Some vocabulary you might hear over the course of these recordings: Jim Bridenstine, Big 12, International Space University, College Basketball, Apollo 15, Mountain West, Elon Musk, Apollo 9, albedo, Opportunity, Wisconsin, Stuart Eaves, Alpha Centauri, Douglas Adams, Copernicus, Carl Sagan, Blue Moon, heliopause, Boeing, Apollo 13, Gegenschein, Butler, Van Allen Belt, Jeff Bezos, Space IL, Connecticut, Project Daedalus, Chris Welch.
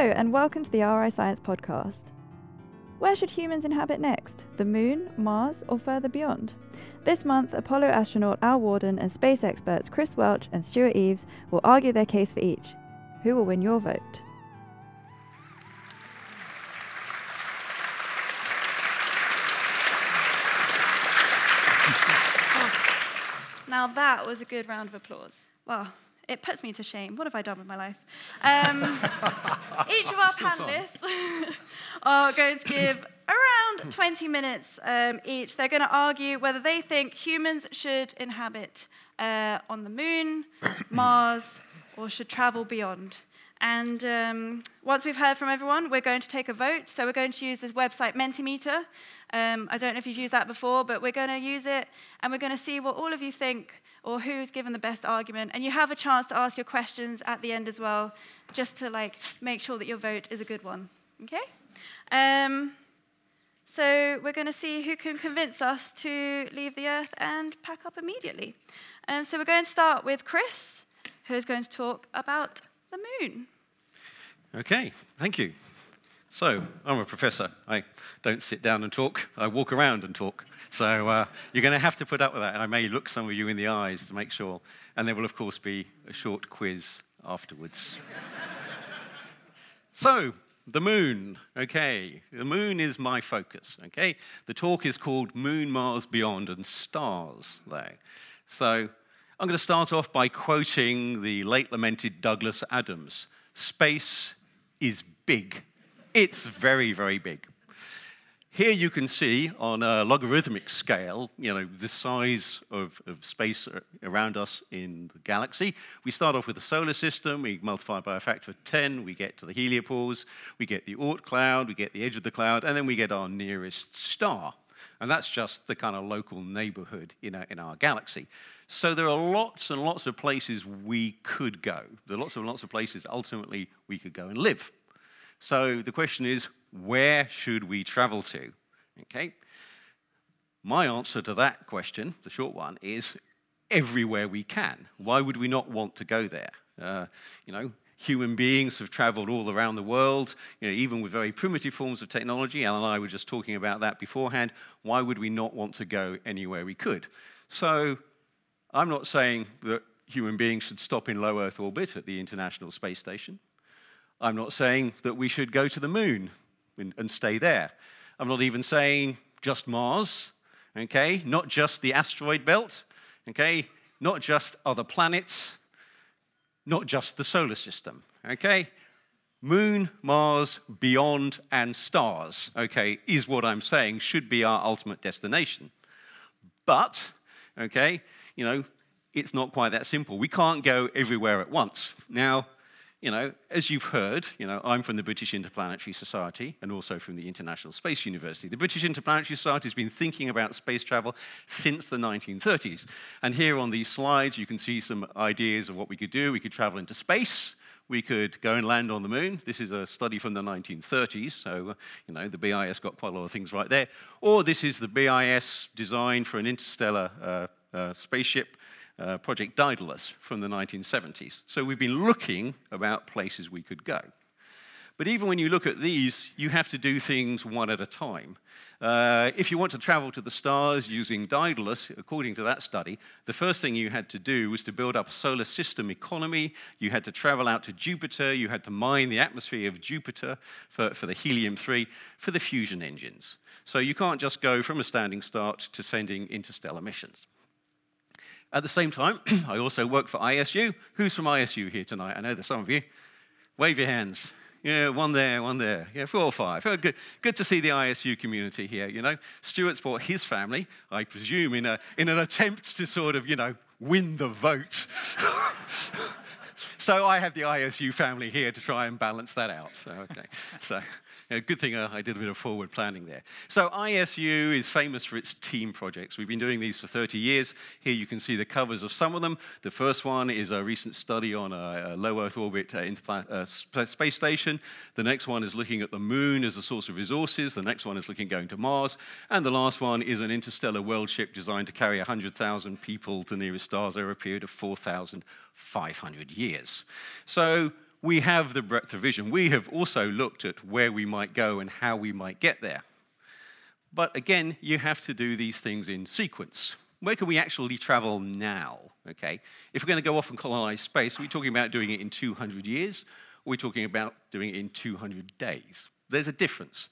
Hello and welcome to the RI Science Podcast. Where should humans inhabit next? The Moon, Mars or further beyond? This month, Apollo astronaut Al Warden and space experts Chris Welch and Stuart Eaves will argue their case for each. Who will win your vote? Now that was a good round of applause. Wow. It puts me to shame. What have I done with my life? Each of our panelists are going to give around 20 minutes each. They're going to argue whether they think humans should inhabit on the moon, Mars, or should travel beyond. And once we've heard from everyone, we're going to take a vote. So we're going to use this website, Mentimeter. I don't know if you've used that before, but we're going to use it, and we're going to see what all of you think or who's given the best argument. And you have a chance to ask your questions at the end as well, just to make sure that your vote is a good one, okay? So we're gonna see who can convince us to leave the Earth and pack up immediately. So we're going to start with Chris, who's going to talk about the moon. Okay, thank you. So, I'm a professor. I don't sit down and talk. I walk around and talk. So you're going to have to put up with that. And I may look some of you in the eyes to make sure. And there will, of course, be a short quiz afterwards. So, the moon. Okay. The moon is my focus. Okay. The talk is called Moon, Mars, Beyond, and Stars, though. So, I'm going to start off by quoting the late lamented Douglas Adams. Space is big. It's very, very big. Here you can see on a logarithmic scale, you know, the size of space around us in the galaxy. We start off with the solar system, we multiply by a factor of 10, we get to the heliopause, we get the Oort cloud, we get the edge of the cloud, and then we get our nearest star. And that's just the kind of local neighborhood in our galaxy. So there are lots and lots of places we could go. There are lots and lots of places ultimately we could go and live. So the question is, where should we travel to? Okay. My answer to that question, the short one, is everywhere we can. Why would we not want to go there? Human beings have traveled all around the world, even with very primitive forms of technology. Alan and I were just talking about that beforehand. Why would we not want to go anywhere we could? So I'm not saying that human beings should stop in low Earth orbit at the International Space Station. I'm not saying that we should go to the moon and stay there. I'm not even saying just Mars, okay? Not just the asteroid belt, okay? Not just other planets, not just the solar system, okay? Moon, Mars, beyond, and stars, okay, is what I'm saying should be our ultimate destination. But, okay, it's not quite that simple. We can't go everywhere at once. Now, as you've heard, I'm from the British Interplanetary Society and also from the International Space University. The British Interplanetary Society has been thinking about space travel since the 1930s. And here on these slides, you can see some ideas of what we could do. We could travel into space. We could go and land on the moon. This is a study from the 1930s, so, the BIS got quite a lot of things right there. Or this is the BIS design for an interstellar spaceship, Project Daedalus from the 1970s. So we've been looking about places we could go. But even when you look at these, you have to do things one at a time. If you want to travel to the stars using Daedalus, according to that study, the first thing you had to do was to build up a solar system economy. You had to travel out to Jupiter. You had to mine the atmosphere of Jupiter for the helium-3 for the fusion engines. So you can't just go from a standing start to sending interstellar missions. At the same time, I also work for ISU. Who's from ISU here tonight? I know there's some of you. Wave your hands. Yeah, one there. Yeah, 4 or 5. Oh, good to see the ISU community here, Stuart's brought his family, I presume, in an attempt to sort of, win the vote. So I have the ISU family here to try and balance that out. So, okay. So good thing I did a bit of forward planning there. So ISU is famous for its team projects. We've been doing these for 30 years. Here you can see the covers of some of them. The first one is a recent study on a low Earth orbit space station. The next one is looking at the moon as a source of resources. The next one is looking at going to Mars. And the last one is an interstellar world ship designed to carry 100,000 people to nearest stars over a period of 4,500 years. So we have the breadth of vision. We have also looked at where we might go and how we might get there. But again, you have to do these things in sequence. Where can we actually travel now? Okay, if we're going to go off and colonize space, are we talking about doing it in 200 years? Or are we talking about doing it in 200 days? There's a difference.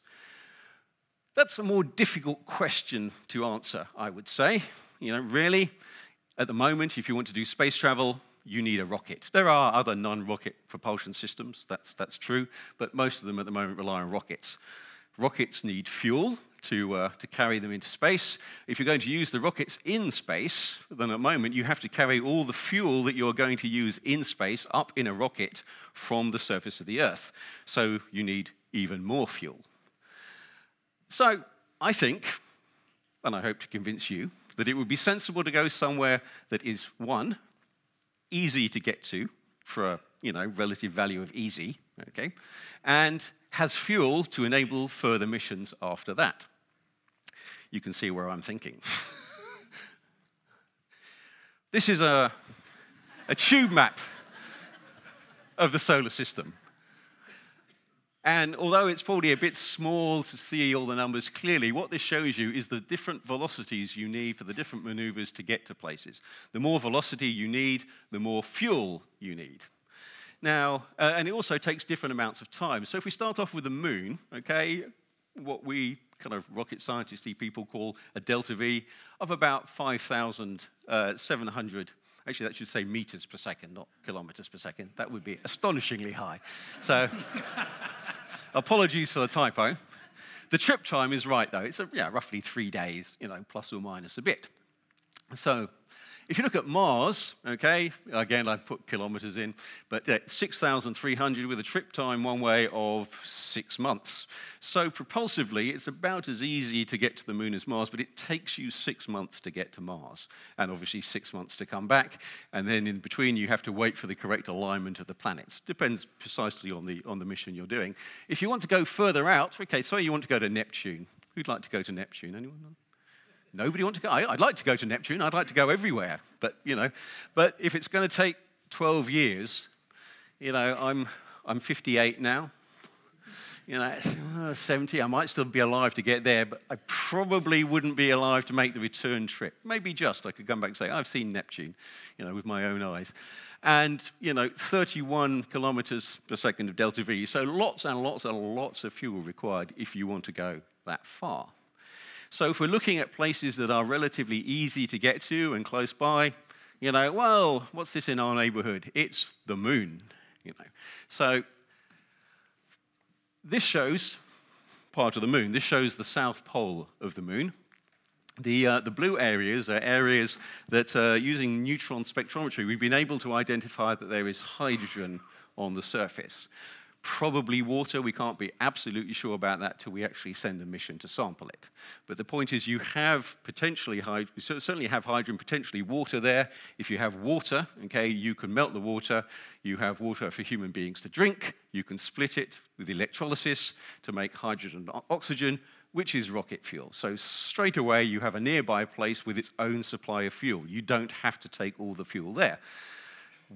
That's a more difficult question to answer, I would say. You know, really, at the moment, if you want to do space travel, you need a rocket. There are other non-rocket propulsion systems, that's true, but most of them at the moment rely on rockets. Rockets need fuel to carry them into space. If you're going to use the rockets in space, then at the moment you have to carry all the fuel that you're going to use in space up in a rocket from the surface of the Earth. So you need even more fuel. So I think, and I hope to convince you, that it would be sensible to go somewhere that is, one, easy to get to for a relative value of easy, okay, and has fuel to enable further missions after that. You can see where I'm thinking. This is a tube map of the solar system. And although it's probably a bit small to see all the numbers clearly, what this shows you is the different velocities you need for the different maneuvers to get to places. The more velocity you need, the more fuel you need. Now, and it also takes different amounts of time. So if we start off with the moon, okay, what we kind of rocket scientisty people call a delta V of about 5,700. Actually, that should say meters per second, not kilometers per second. That would be astonishingly high. So apologies for the typo. The trip time is right, though. It's roughly 3 days, plus or minus a bit. So if you look at Mars, okay, again, I've put kilometers in, but 6,300 with a trip time one way of 6 months. So propulsively, it's about as easy to get to the moon as Mars, but it takes you 6 months to get to Mars, and obviously 6 months to come back, and then in between, you have to wait for the correct alignment of the planets. Depends precisely on the mission you're doing. If you want to go further out, okay, so you want to go to Neptune. Who'd like to go to Neptune? Anyone? Nobody wants to go. I'd like to go to Neptune. I'd like to go everywhere. But if it's going to take 12 years, I'm 58 now. 70. I might still be alive to get there, but I probably wouldn't be alive to make the return trip. Maybe I could come back and say I've seen Neptune, with my own eyes. And 31 kilometers per second of delta V. So lots and lots and lots of fuel required if you want to go that far. So if we're looking at places that are relatively easy to get to and close by, what's this in our neighborhood? It's the moon, So this shows part of the moon. This shows the south pole of the moon. The blue areas are areas that, using neutron spectrometry, we've been able to identify that there is hydrogen on the surface. Probably water. We can't be absolutely sure about that till we actually send a mission to sample it. But the point is you have potentially hydrogen, potentially water there. If you have water, okay, you can melt the water. You have water for human beings to drink. You can split it with electrolysis to make hydrogen and oxygen, which is rocket fuel. So straight away you have a nearby place with its own supply of fuel. You don't have to take all the fuel there.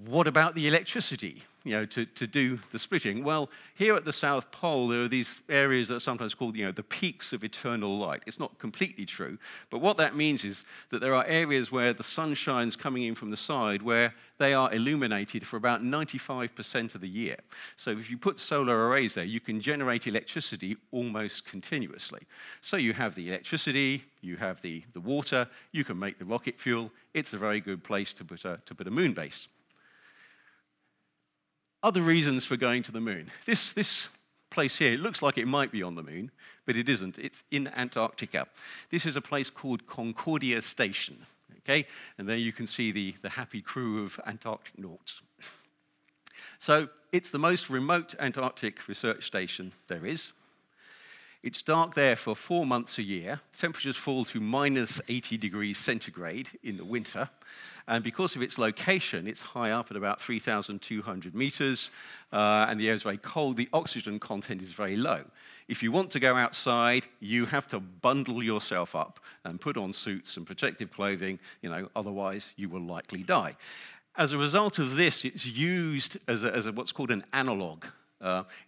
What about the electricity, to do the splitting? Well, here at the South Pole, there are these areas that are sometimes called, the peaks of eternal light. It's not completely true, but what that means is that there are areas where the sun shines coming in from the side where they are illuminated for about 95% of the year. So if you put solar arrays there, you can generate electricity almost continuously. So you have the electricity, you have the water, you can make the rocket fuel. It's a very good place to put a moon base. Other reasons for going to the moon. This place here, it looks like it might be on the moon, but it isn't. It's in Antarctica. This is a place called Concordia Station, okay? And there you can see the happy crew of Antarctic nauts. So it's the most remote Antarctic research station there is. It's dark there for 4 months a year. Temperatures fall to minus 80 degrees centigrade in the winter. And because of its location, it's high up at about 3,200 meters, and the air is very cold. The oxygen content is very low. If you want to go outside, you have to bundle yourself up and put on suits and protective clothing. Otherwise, you will likely die. As a result of this, it's used as what's called an analog.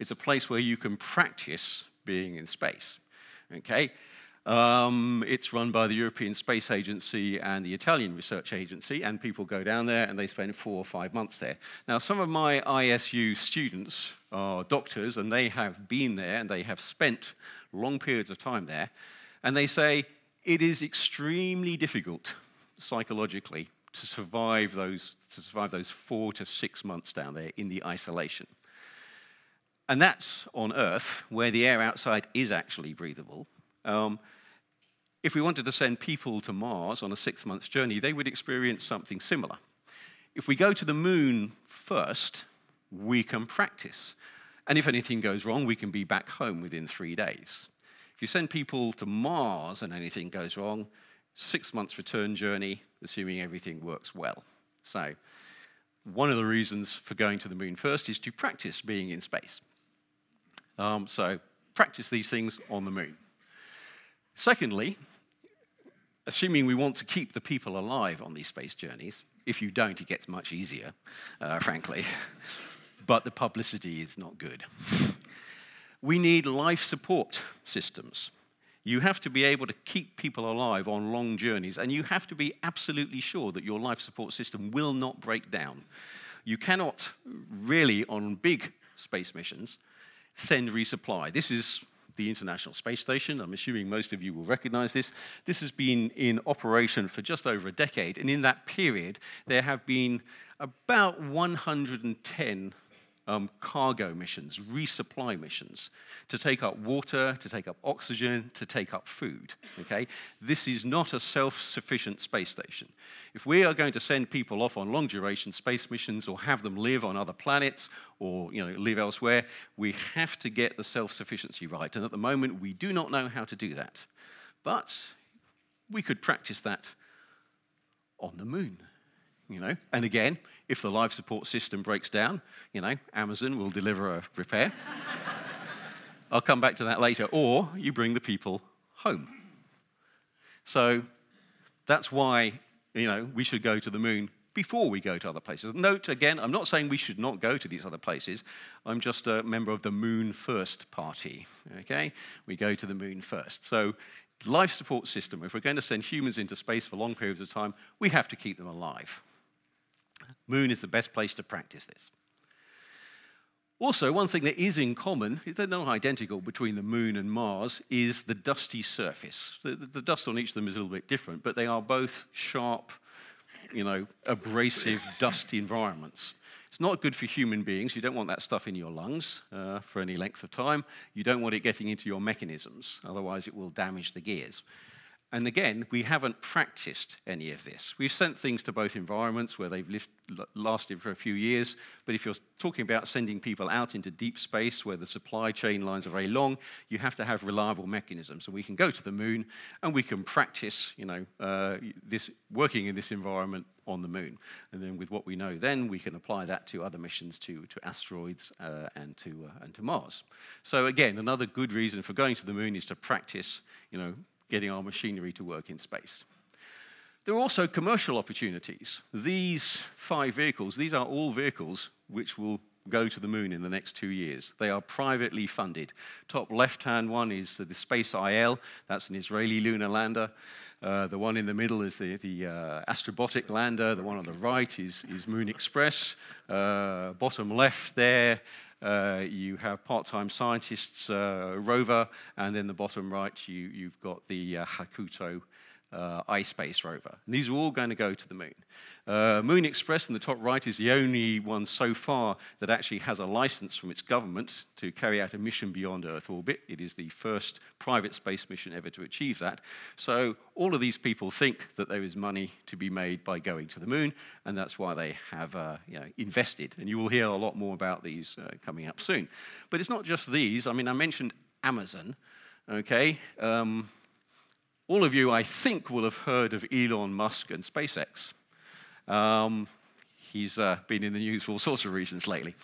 It's a place where you can practice being in space. Okay? It's run by the European Space Agency and the Italian Research Agency, and people go down there and they spend 4 or 5 months there. Now, some of my ISU students are doctors, and they have been there and they have spent long periods of time there, and they say it is extremely difficult psychologically to survive those 4 to 6 months down there in the isolation. And that's on Earth, where the air outside is actually breathable. If we wanted to send people to Mars on a 6-month journey, they would experience something similar. If we go to the moon first, we can practice. And if anything goes wrong, we can be back home within 3 days. If you send people to Mars and anything goes wrong, 6 months return journey, assuming everything works well. So one of the reasons for going to the moon first is to practice being in space. So practice these things on the moon. Secondly, assuming we want to keep the people alive on these space journeys, if you don't, it gets much easier, frankly. But the publicity is not good. We need life support systems. You have to be able to keep people alive on long journeys, and you have to be absolutely sure that your life support system will not break down. You cannot really, on big space missions, send resupply. This is the International Space Station. I'm assuming most of you will recognize this. This has been in operation for just over a decade, and in that period, there have been about 110 cargo missions, resupply missions, to take up water, to take up oxygen, to take up food. Okay? This is not a self-sufficient space station. If we are going to send people off on long-duration space missions or have them live on other planets or live elsewhere, we have to get the self-sufficiency right. And at the moment, we do not know how to do that. But we could practice that on the moon. And again, if the life support system breaks down, Amazon will deliver a repair. I'll come back to that later. Or you bring the people home. So that's why, we should go to the moon before we go to other places. Note, again, I'm not saying we should not go to these other places. I'm just a member of the Moon First party, okay? We go to the moon first. So life support system, if we're going to send humans into space for long periods of time, we have to keep them alive. Moon is the best place to practice this. Also, one thing that is in common, they're not identical between the Moon and Mars, is the dusty surface. The dust on each of them is a little bit different, but they are both sharp, abrasive, dusty environments. It's not good for human beings. You don't want that stuff in your lungs for any length of time. You don't want it getting into your mechanisms. Otherwise, it will damage the gears. And again, we haven't practiced any of this. We've sent things to both environments where they've lasted for a few years, but if you're talking about sending people out into deep space where the supply chain lines are very long, you have to have reliable mechanisms. So we can go to the moon and we can practice, this working in this environment on the moon. And then with what we know then, we can apply that to other missions to asteroids and to Mars. So again, another good reason for going to the moon is to practice, getting our machinery to work in space. There are also commercial opportunities. These 5 vehicles, these are all vehicles which will go to the moon in the next 2 years. They are privately funded. Top left-hand one is the Space IL. That's an Israeli lunar lander. The one in the middle is the Astrobotic lander. The one on the right is Moon Express. Bottom left there, you have part-time scientists rover, and then the bottom right, you've got the Hakuto iSpace rover. And these are all going to go to the moon. Moon Express in the top right is the only one so far that actually has a license from its government to carry out a mission beyond Earth orbit. It is the first private space mission ever to achieve that. So all of these people think that there is money to be made by going to the moon, and that's why they have invested. And you will hear a lot more about these coming up soon. But it's not just these. I mean, I mentioned Amazon, okay? All of you, I think, will have heard of Elon Musk and SpaceX. He's been in the news for all sorts of reasons lately.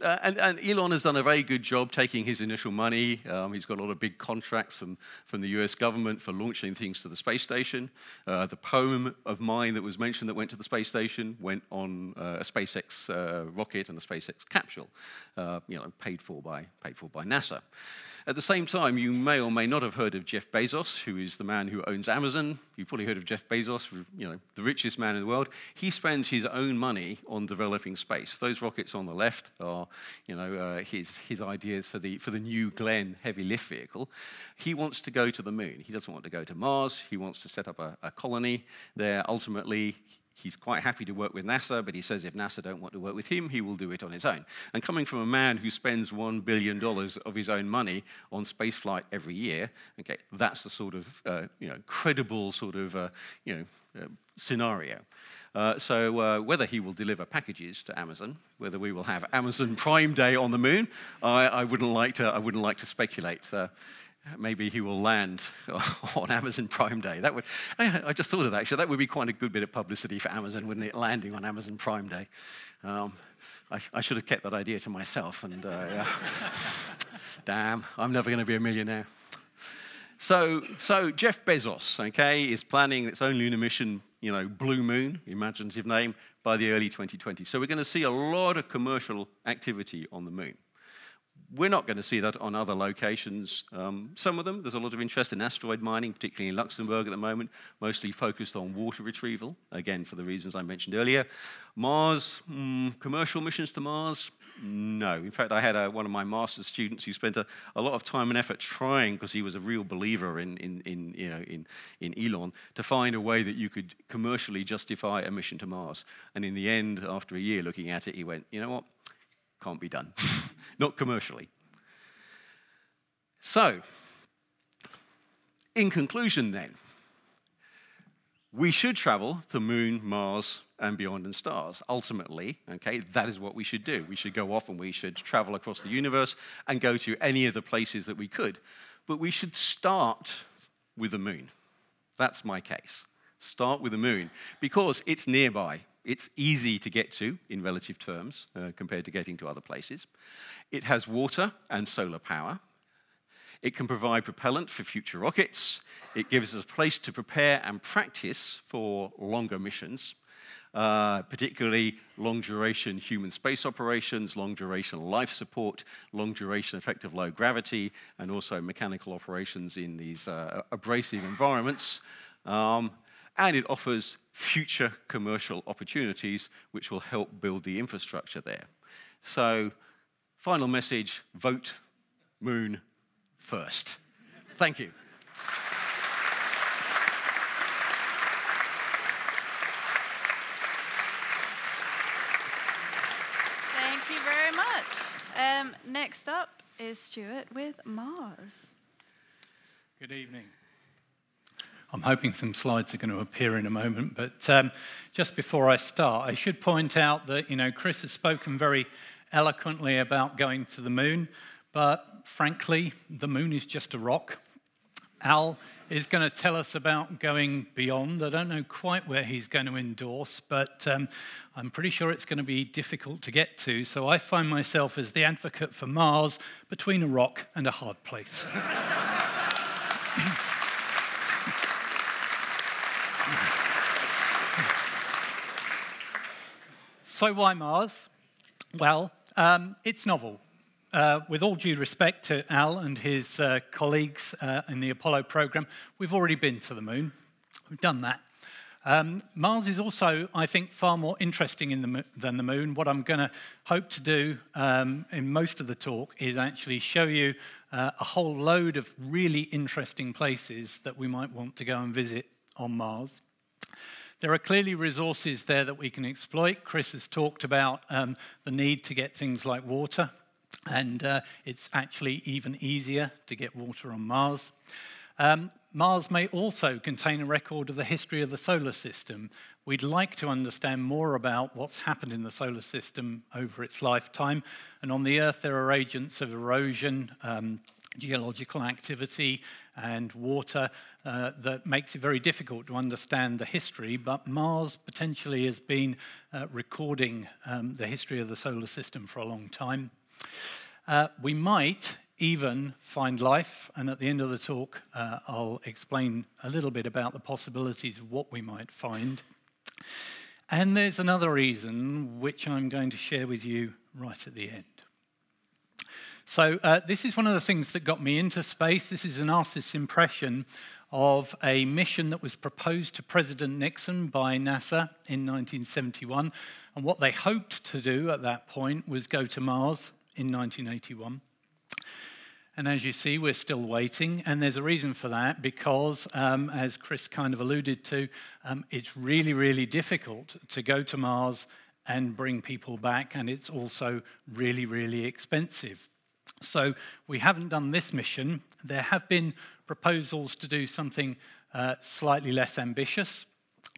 And Elon has done a very good job taking his initial money. He's got a lot of big contracts from the US government for launching things to the space station. The poem of mine that was mentioned that went to the space station went on a SpaceX rocket and a SpaceX capsule, paid for by NASA. At the same time, you may or may not have heard of Jeff Bezos, who is the man who owns Amazon. You've probably heard of Jeff Bezos, the richest man in the world. He spends his own money on developing space. Those rockets on the left are, his ideas for the new Glenn heavy lift vehicle. He wants to go to the moon. He doesn't want to go to Mars. He wants to set up a colony there. Ultimately, he's quite happy to work with NASA, but he says if NASA don't want to work with him, he will do it on his own. And coming from a man who spends $1 billion of his own money on spaceflight every year, that's the sort of credible sort of scenario. So whether he will deliver packages to Amazon, whether we will have Amazon Prime Day on the moon, I wouldn't like to speculate. Maybe he will land on Amazon Prime Day. That would, I just thought of that, actually. That would be quite a good bit of publicity for Amazon, wouldn't it? Landing on Amazon Prime Day. I should have kept that idea to myself. And damn, I'm never going to be a millionaire. So Jeff Bezos, is planning its own lunar mission, Blue Moon, imaginative name, by the early 2020s. So we're going to see a lot of commercial activity on the moon. We're not going to see that on other locations. Some of them, there's a lot of interest in asteroid mining, particularly in Luxembourg at the moment, mostly focused on water retrieval, again, for the reasons I mentioned earlier. Mars, commercial missions to Mars, no. In fact, I had one of my master's students who spent a lot of time and effort trying, because he was a real believer in Elon, to find a way that you could commercially justify a mission to Mars. And in the end, after a year looking at it, he went, you know what? Can't be done, not commercially. So, in conclusion then, we should travel to Moon, Mars, and beyond and stars. Ultimately, that is what we should do. We should go off and we should travel across the universe and go to any of the places that we could. But we should start with the moon. That's my case. Start with the moon, because it's nearby. It's easy to get to in relative terms compared to getting to other places. It has water and solar power. It can provide propellant for future rockets. It gives us a place to prepare and practice for longer missions, particularly long-duration human space operations, long-duration life support, long-duration effective low gravity, and also mechanical operations in these abrasive environments. And it offers future commercial opportunities which will help build the infrastructure there. So, final message, vote Moon first. Thank you. Thank you very much. Next up is Stuart with Mars. Good evening. I'm hoping some slides are going to appear in a moment, but just before I start, I should point out that, Chris has spoken very eloquently about going to the moon, but frankly, the moon is just a rock. Al is going to tell us about going beyond. I don't know quite where he's going to endorse, but I'm pretty sure it's going to be difficult to get to, so I find myself as the advocate for Mars between a rock and a hard place. So why Mars? Well, it's novel. With all due respect to Al and his colleagues in the Apollo program, we've already been to the moon. We've done that. Mars is also, I think, far more interesting than the moon. What I'm going to hope to do in most of the talk is actually show you a whole load of really interesting places that we might want to go and visit on Mars. There are clearly resources there that we can exploit. Chris has talked about the need to get things like water, and it's actually even easier to get water on Mars. Mars may also contain a record of the history of the solar system. We'd like to understand more about what's happened in the solar system over its lifetime, and on the Earth there are agents of erosion, geological activity and water that makes it very difficult to understand the history, but Mars potentially has been recording the history of the solar system for a long time. We might even find life, and at the end of the talk, I'll explain a little bit about the possibilities of what we might find. And there's another reason, which I'm going to share with you right at the end. So this is one of the things that got me into space. This is an artist's impression of a mission that was proposed to President Nixon by NASA in 1971. And what they hoped to do at that point was go to Mars in 1981. And as you see, we're still waiting, and there's a reason for that, because, as Chris kind of alluded to, it's really, really difficult to go to Mars and bring people back, and it's also really, really expensive. So we haven't done this mission. There have been proposals to do something slightly less ambitious.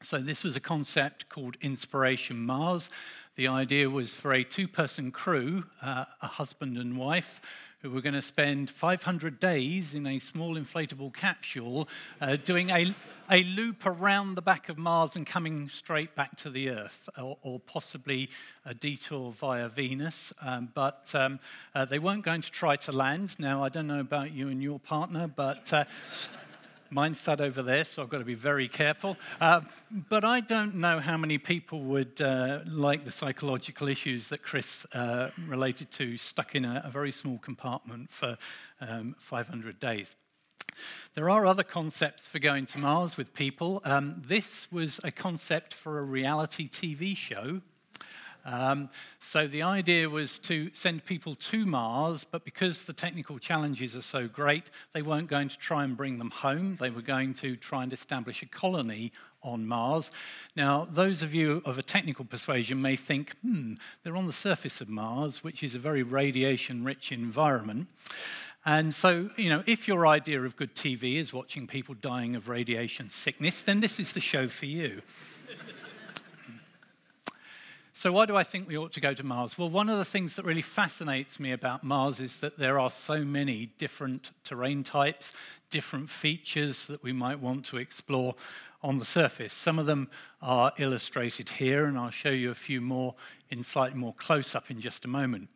So this was a concept called Inspiration Mars. The idea was for a two-person crew, a husband and wife, who were going to spend 500 days in a small inflatable capsule doing a loop around the back of Mars and coming straight back to the Earth, or possibly a detour via Venus. But they weren't going to try to land. Now, I don't know about you and your partner, but mine's sat over there, so I've got to be very careful. But I don't know how many people would like the psychological issues that Chris related to, stuck in a very small compartment for 500 days. There are other concepts for going to Mars with people. This was a concept for a reality TV show. So the idea was to send people to Mars, but because the technical challenges are so great, they weren't going to try and bring them home. They were going to try and establish a colony on Mars. Now, those of you of a technical persuasion may think, they're on the surface of Mars, which is a very radiation-rich environment. And so, you know, if your idea of good TV is watching people dying of radiation sickness, then this is the show for you. So why do I think we ought to go to Mars? Well, one of the things that really fascinates me about Mars is that there are so many different terrain types, different features that we might want to explore on the surface. Some of them are illustrated here, and I'll show you a few more in slightly more close-up in just a moment.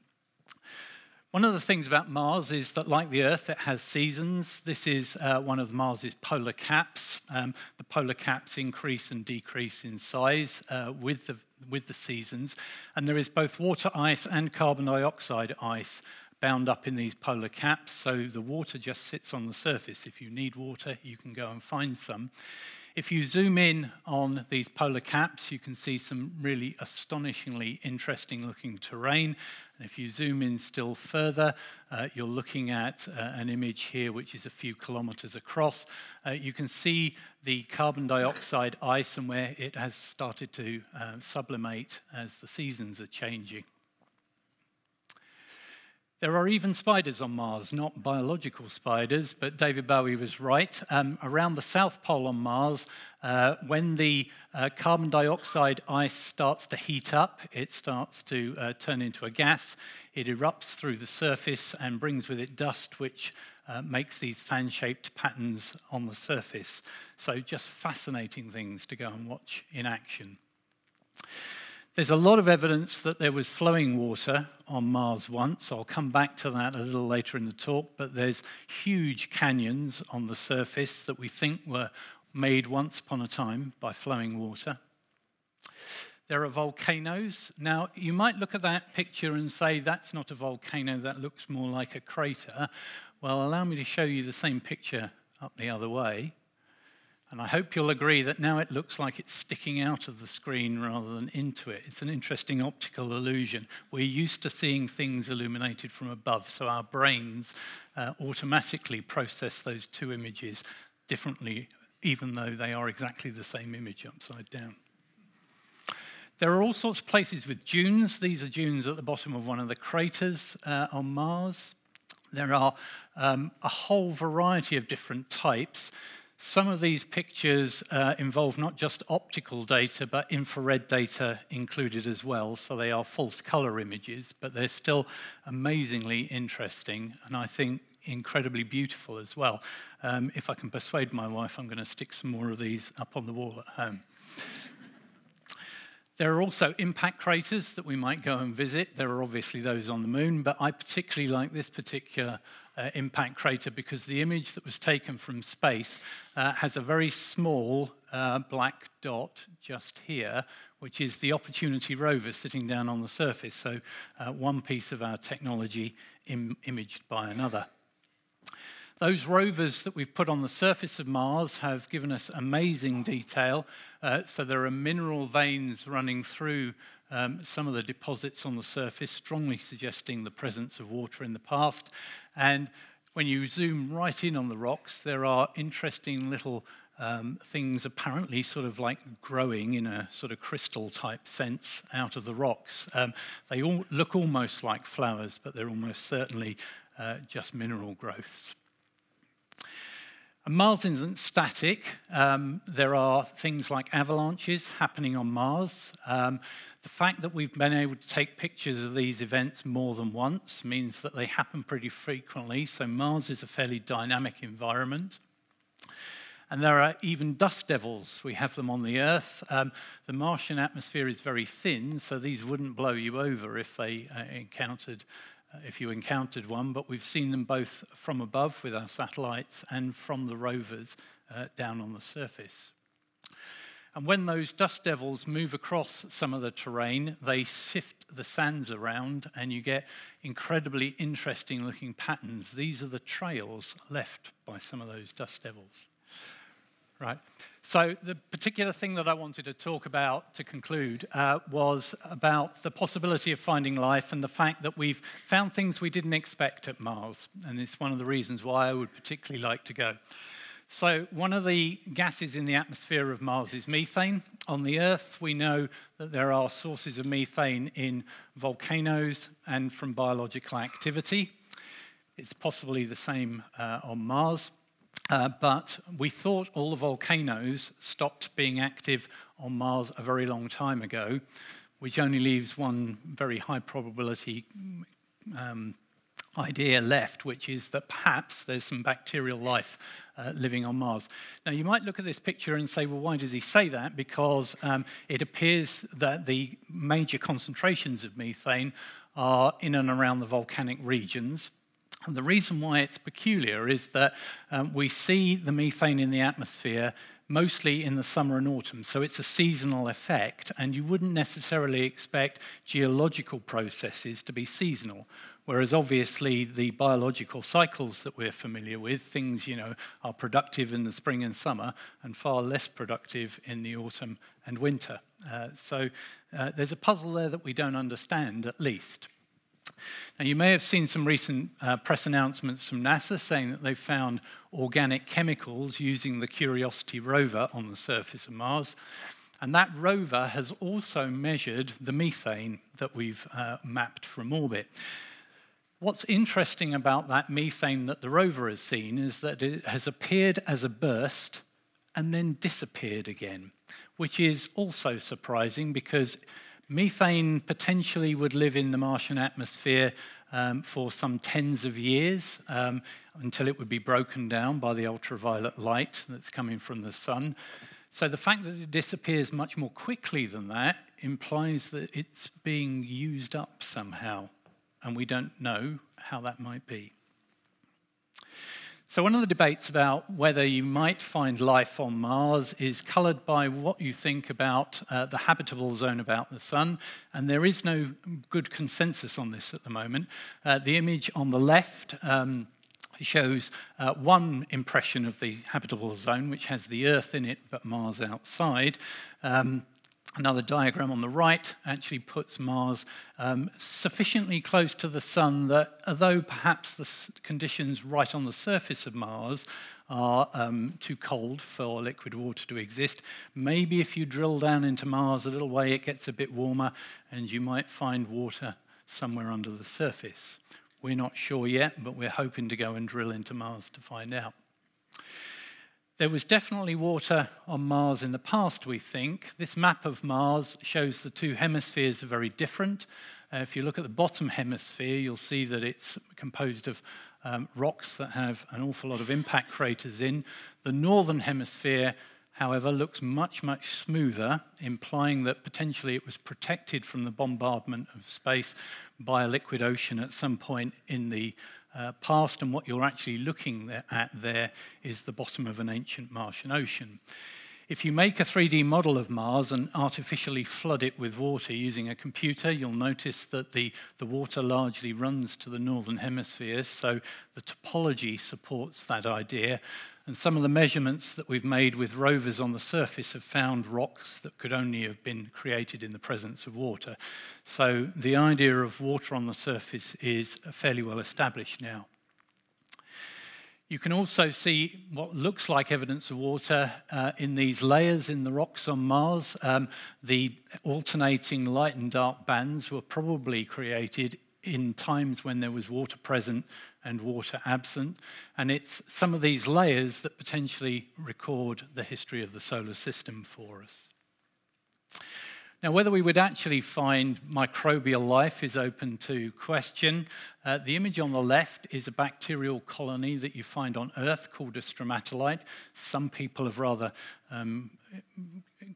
One of the things about Mars is that, like the Earth, it has seasons. This is one of Mars's polar caps. The polar caps increase and decrease in size with the seasons, and there is both water ice and carbon dioxide ice bound up in these polar caps, so the water just sits on the surface. If you need water, you can go and find some. If you zoom in on these polar caps, you can see some really astonishingly interesting looking terrain. And if you zoom in still further, you're looking at an image here which is a few kilometers across. You can see the carbon dioxide ice and where it has started to sublimate as the seasons are changing. There are even spiders on Mars, not biological spiders, but David Bowie was right. Around the South Pole on Mars, when the carbon dioxide ice starts to heat up, it starts to turn into a gas. It erupts through the surface and brings with it dust, which makes these fan-shaped patterns on the surface. So just fascinating things to go and watch in action. There's a lot of evidence that there was flowing water on Mars once. I'll come back to that a little later in the talk, but there's huge canyons on the surface that we think were made once upon a time by flowing water. There are volcanoes. Now, you might look at that picture and say, that's not a volcano, that looks more like a crater. Well, allow me to show you the same picture up the other way. And I hope you'll agree that now it looks like it's sticking out of the screen rather than into it. It's an interesting optical illusion. We're used to seeing things illuminated from above, so our brains automatically process those two images differently, even though they are exactly the same image upside down. There are all sorts of places with dunes. These are dunes at the bottom of one of the craters on Mars. There are a whole variety of different types. Some of these pictures involve not just optical data, but infrared data included as well, so they are false color images, but they're still amazingly interesting, and I think incredibly beautiful as well. If I can persuade my wife, I'm going to stick some more of these up on the wall at home. There are also impact craters that we might go and visit. There are obviously those on the moon, but I particularly like this particular impact crater because the image that was taken from space has a very small black dot just here, which is the Opportunity rover sitting down on the surface. So one piece of our technology imaged by another. Those rovers that we've put on the surface of Mars have given us amazing detail. So there are mineral veins running through some of the deposits on the surface, strongly suggesting the presence of water in the past. And when you zoom right in on the rocks, there are interesting little things apparently sort of like growing in a sort of crystal type sense out of the rocks. They all look almost like flowers, but they're almost certainly just mineral growths. And Mars isn't static. There are things like avalanches happening on Mars. The fact that we've been able to take pictures of these events more than once means that they happen pretty frequently, so Mars is a fairly dynamic environment. And there are even dust devils. We have them on the Earth. The Martian atmosphere is very thin, so these wouldn't blow you over if they encountered one, but we've seen them both from above with our satellites and from the rovers down on the surface. And when those dust devils move across some of the terrain, they shift the sands around and you get incredibly interesting looking patterns. These are the trails left by some of those dust devils. Right. So the particular thing that I wanted to talk about to conclude was about the possibility of finding life and the fact that we've found things we didn't expect at Mars. And it's one of the reasons why I would particularly like to go. So one of the gases in the atmosphere of Mars is methane. On the Earth, we know that there are sources of methane in volcanoes and from biological activity. It's possibly the same on Mars. But we thought all the volcanoes stopped being active on Mars a very long time ago, which only leaves one very high probability idea left, which is that perhaps there's some bacterial life living on Mars. Now, you might look at this picture and say, well, why does he say that? Because it appears that the major concentrations of methane are in and around the volcanic regions. And the reason why it's peculiar is that we see the methane in the atmosphere mostly in the summer and autumn, so it's a seasonal effect, and you wouldn't necessarily expect geological processes to be seasonal, whereas obviously the biological cycles that we're familiar with, things, you know, are productive in the spring and summer and far less productive in the autumn and winter. So there's a puzzle there that we don't understand, at least. Now, you may have seen some recent press announcements from NASA saying that they've found organic chemicals using the Curiosity rover on the surface of Mars. And that rover has also measured the methane that we've mapped from orbit. What's interesting about that methane that the rover has seen is that it has appeared as a burst and then disappeared again, which is also surprising because methane potentially would live in the Martian atmosphere for some tens of years until it would be broken down by the ultraviolet light that's coming from the sun. So the fact that it disappears much more quickly than that implies that it's being used up somehow, and we don't know how that might be. So one of the debates about whether you might find life on Mars is coloured by what you think about the habitable zone about the sun, and there is no good consensus on this at the moment. The image on the left shows one impression of the habitable zone, which has the Earth in it but Mars outside. Another diagram on the right actually puts Mars sufficiently close to the sun that, although perhaps the conditions right on the surface of Mars are too cold for liquid water to exist, maybe if you drill down into Mars a little way, it gets a bit warmer and you might find water somewhere under the surface. We're not sure yet, but we're hoping to go and drill into Mars to find out. There was definitely water on Mars in the past, we think. This map of Mars shows the two hemispheres are very different. If you look at the bottom hemisphere, you'll see that it's composed of rocks that have an awful lot of impact craters in. The northern hemisphere however, looks much, much smoother, implying that potentially it was protected from the bombardment of space by a liquid ocean at some point in the past, and what you're actually looking at there is the bottom of an ancient Martian ocean. If you make a 3D model of Mars and artificially flood it with water using a computer, you'll notice that the water largely runs to the northern hemisphere, so the topology supports that idea. And some of the measurements that we've made with rovers on the surface have found rocks that could only have been created in the presence of water. So the idea of water on the surface is fairly well established now. You can also see what looks like evidence of water in these layers in the rocks on Mars. The alternating light and dark bands were probably created in times when there was water present and water absent. And it's some of these layers that potentially record the history of the solar system for us. Now, whether we would actually find microbial life is open to question. The image on the left is a bacterial colony that you find on Earth called a stromatolite. Some people have rather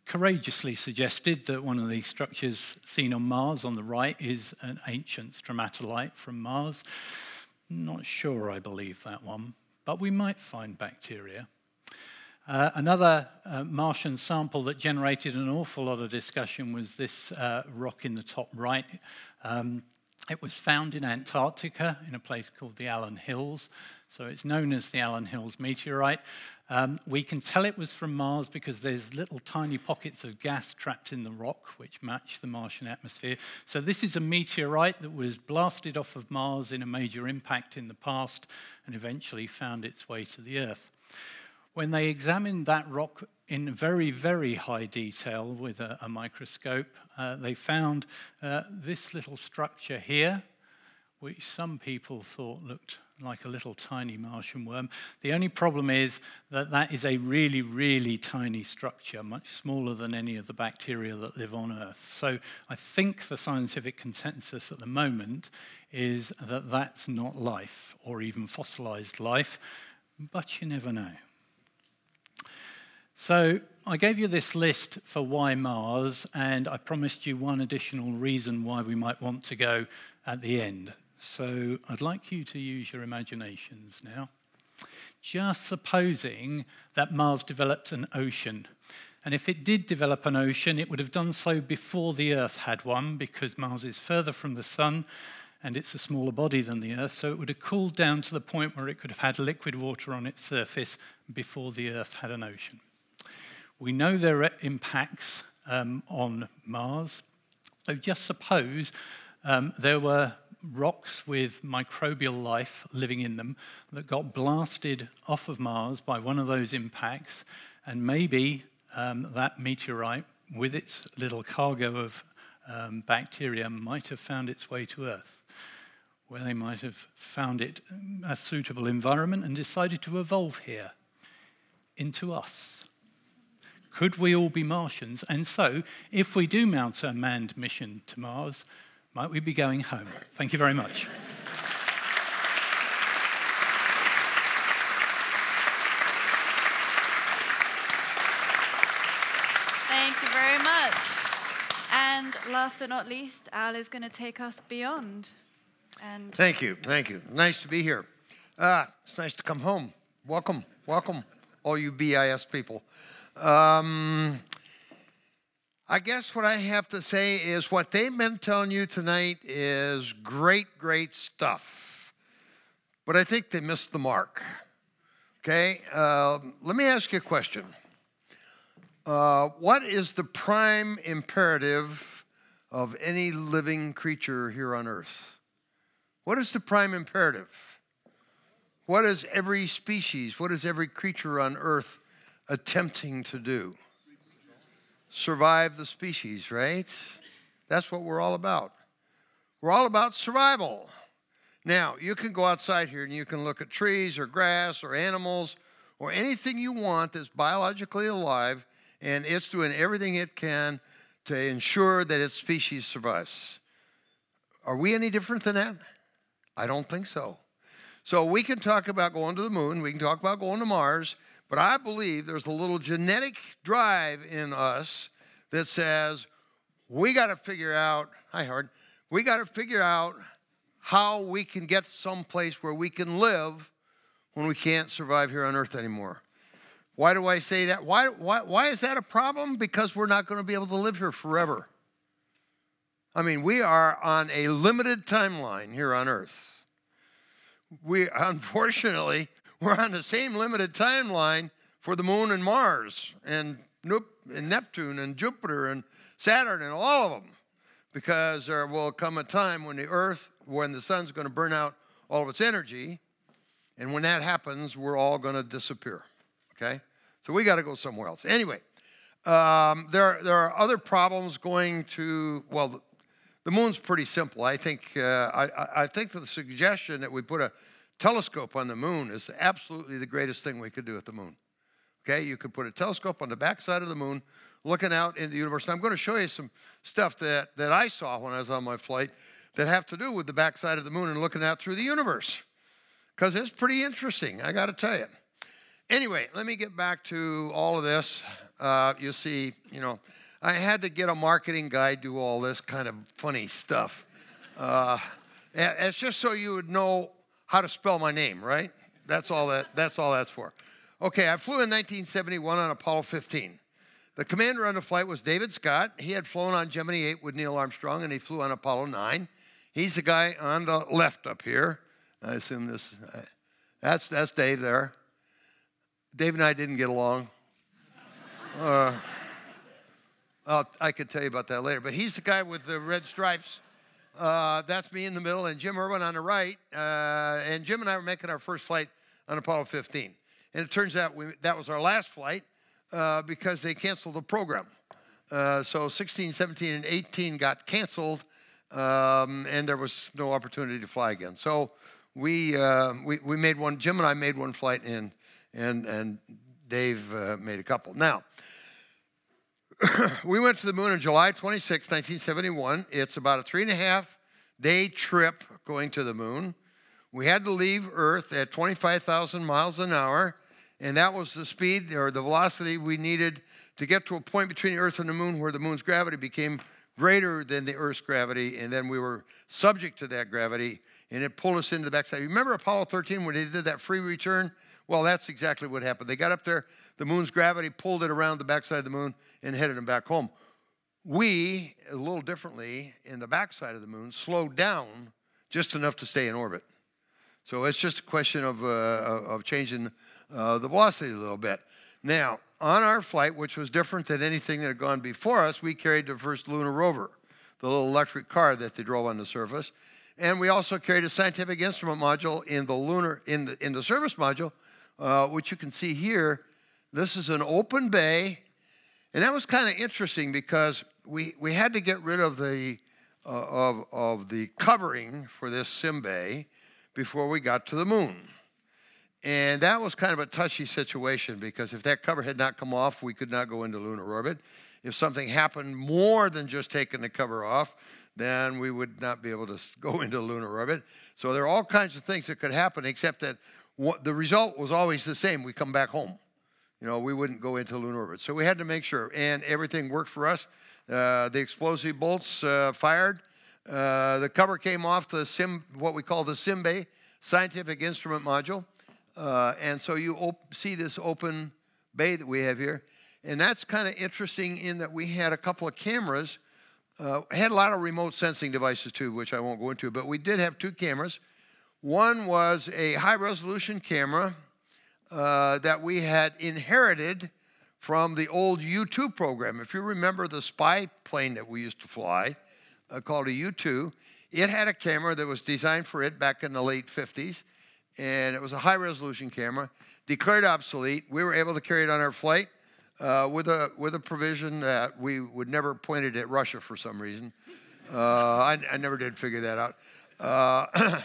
courageously suggested that one of the structures seen on Mars on the right is an ancient stromatolite from Mars. Not sure I believe that one, but we might find bacteria. Another Martian sample that generated an awful lot of discussion was this rock in the top right. It was found in Antarctica in a place called the Allan Hills, so it's known as the Allan Hills meteorite. We can tell it was from Mars because there's little tiny pockets of gas trapped in the rock which match the Martian atmosphere. So this is a meteorite that was blasted off of Mars in a major impact in the past and eventually found its way to the Earth. When they examined that rock in very, very high detail with a microscope, they found this little structure here, which some people thought looked like a little tiny Martian worm. The only problem is that that is a really, really tiny structure, much smaller than any of the bacteria that live on Earth. So I think the scientific consensus at the moment is that that's not life, or even fossilized life, but you never know. So I gave you this list for why Mars, and I promised you one additional reason why we might want to go at the end. So I'd like you to use your imaginations now. Just supposing that Mars developed an ocean. And if it did develop an ocean, it would have done so before the Earth had one, because Mars is further from the Sun, and it's a smaller body than the Earth, so it would have cooled down to the point where it could have had liquid water on its surface before the Earth had an ocean. We know there are impacts on Mars. So just suppose there were rocks with microbial life living in them that got blasted off of Mars by one of those impacts, and maybe that meteorite, with its little cargo of bacteria, might have found its way to Earth, where they might have found it a suitable environment and decided to evolve here into us. Could we all be Martians? And so, if we do mount a manned mission to Mars, might we be going home? Thank you very much. Thank you very much. And last but not least, Al is going to take us beyond. And thank you, thank you. Nice to be here. It's nice to come home. Welcome, welcome, all you BIS people. I guess what I have to say is what they've been telling you tonight is great, great stuff. But I think they missed the mark. Okay? Let me ask you a question. What is the prime imperative of any living creature here on Earth? What is the prime imperative? What is every species, what is every creature on Earth attempting to do? Survive the species, right? That's what we're all about. We're all about survival. Now, you can go outside here and you can look at trees or grass or animals or anything you want that's biologically alive, and it's doing everything it can to ensure that its species survives. Are we any different than that? I don't think so. So we can talk about going to the moon, we can talk about going to Mars, But I believe there's a little genetic drive in us that says, we got to figure out, we got to figure out how we can get someplace where we can live when we can't survive here on Earth anymore. Why do I say that? Why is that a problem? Because we're not going to be able to live here forever. I mean, we are on a limited timeline here on Earth. We, unfortunately, we're on the same limited timeline for the Moon and Mars and Neptune and Jupiter and Saturn and all of them, because there will come a time when the sun's going to burn out all of its energy, and when that happens, we're all going to disappear, okay? So we got to go somewhere else. Anyway, there are other problems going to, well, the moon's pretty simple. I think I think that the suggestion that we put a telescope on the moon is absolutely the greatest thing we could do at the moon. Okay, you could put a telescope on the backside of the moon looking out into the universe. And I'm going to show you some stuff that I saw when I was on my flight that have to do with the backside of the moon and looking out through the universe, because it's pretty interesting, I got to tell you. Anyway, let me get back to all of this. You see, I had to get a marketing guy do all this kind of funny stuff. It's just so you would know how to spell my name, right? That's all that's for. Okay, I flew in 1971 on Apollo 15. The commander on the flight was David Scott. He had flown on Gemini 8 with Neil Armstrong, and he flew on Apollo 9. He's the guy on the left up here. I assume that's Dave there. Dave and I didn't get along. I could tell you about that later, but he's the guy with the red stripes. That's me in the middle, and Jim Irwin on the right. And Jim and I were making our first flight on Apollo 15. And it turns out that was our last flight because they canceled the program. So 16, 17, and 18 got canceled, and there was no opportunity to fly again. So we made one. Jim and I made one flight, and Dave made a couple. Now, we went to the moon on July 26, 1971. It's about a 3.5-day trip going to the moon. We had to leave Earth at 25,000 miles an hour, and that was the speed or the velocity we needed to get to a point between the Earth and the moon where the moon's gravity became greater than the Earth's gravity, and then we were subject to that gravity, and it pulled us into the backside. Remember Apollo 13 when they did that free return? Well, that's exactly what happened. They got up there, the moon's gravity pulled it around the backside of the moon and headed them back home. We, a little differently, in the backside of the moon, slowed down just enough to stay in orbit. So it's just a question of changing the velocity a little bit. Now, on our flight, which was different than anything that had gone before us, we carried the first lunar rover, the little electric car that they drove on the surface, and we also carried a scientific instrument module in the service module, which you can see here. This is an open bay, and that was kind of interesting because we had to get rid of the covering for this sim bay before we got to the moon. And that was kind of a touchy situation because if that cover had not come off, we could not go into lunar orbit. If something happened more than just taking the cover off, then we would not be able to go into lunar orbit. So there are all kinds of things that could happen, except that the result was always the same. We come back home. We wouldn't go into lunar orbit. So we had to make sure, and everything worked for us. The explosive bolts fired. The cover came off what we call the SIMBAY, Scientific Instrument Module. And so you see this open bay that we have here. And that's kind of interesting in that we had a couple of cameras. Had a lot of remote sensing devices too, which I won't go into. But we did have two cameras. One was a high-resolution camera that we had inherited from the old U-2 program. If you remember the spy plane that we used to fly, called a U-2. It had a camera that was designed for it back in the late 50s, and it was a high-resolution camera, declared obsolete. We were able to carry it on our flight with a provision that we would never point it at Russia for some reason. I never did figure that out.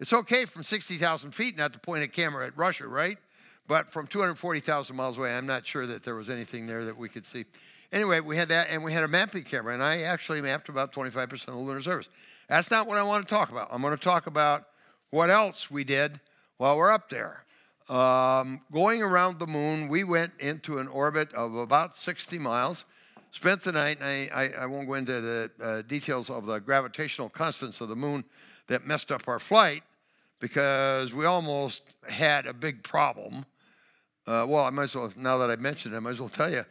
It's okay from 60,000 feet not to point a camera at Russia, right? But from 240,000 miles away, I'm not sure that there was anything there that we could see. Anyway, we had that, and we had a mapping camera, and I actually mapped about 25% of the lunar surface. That's not what I want to talk about. I'm going to talk about what else we did while we're up there. Going around the moon, we went into an orbit of about 60 miles, spent the night, and I won't go into the details of the gravitational constants of the moon that messed up our flight, because we almost had a big problem. Well, I might as well, now that I've mentioned it, I might as well tell you.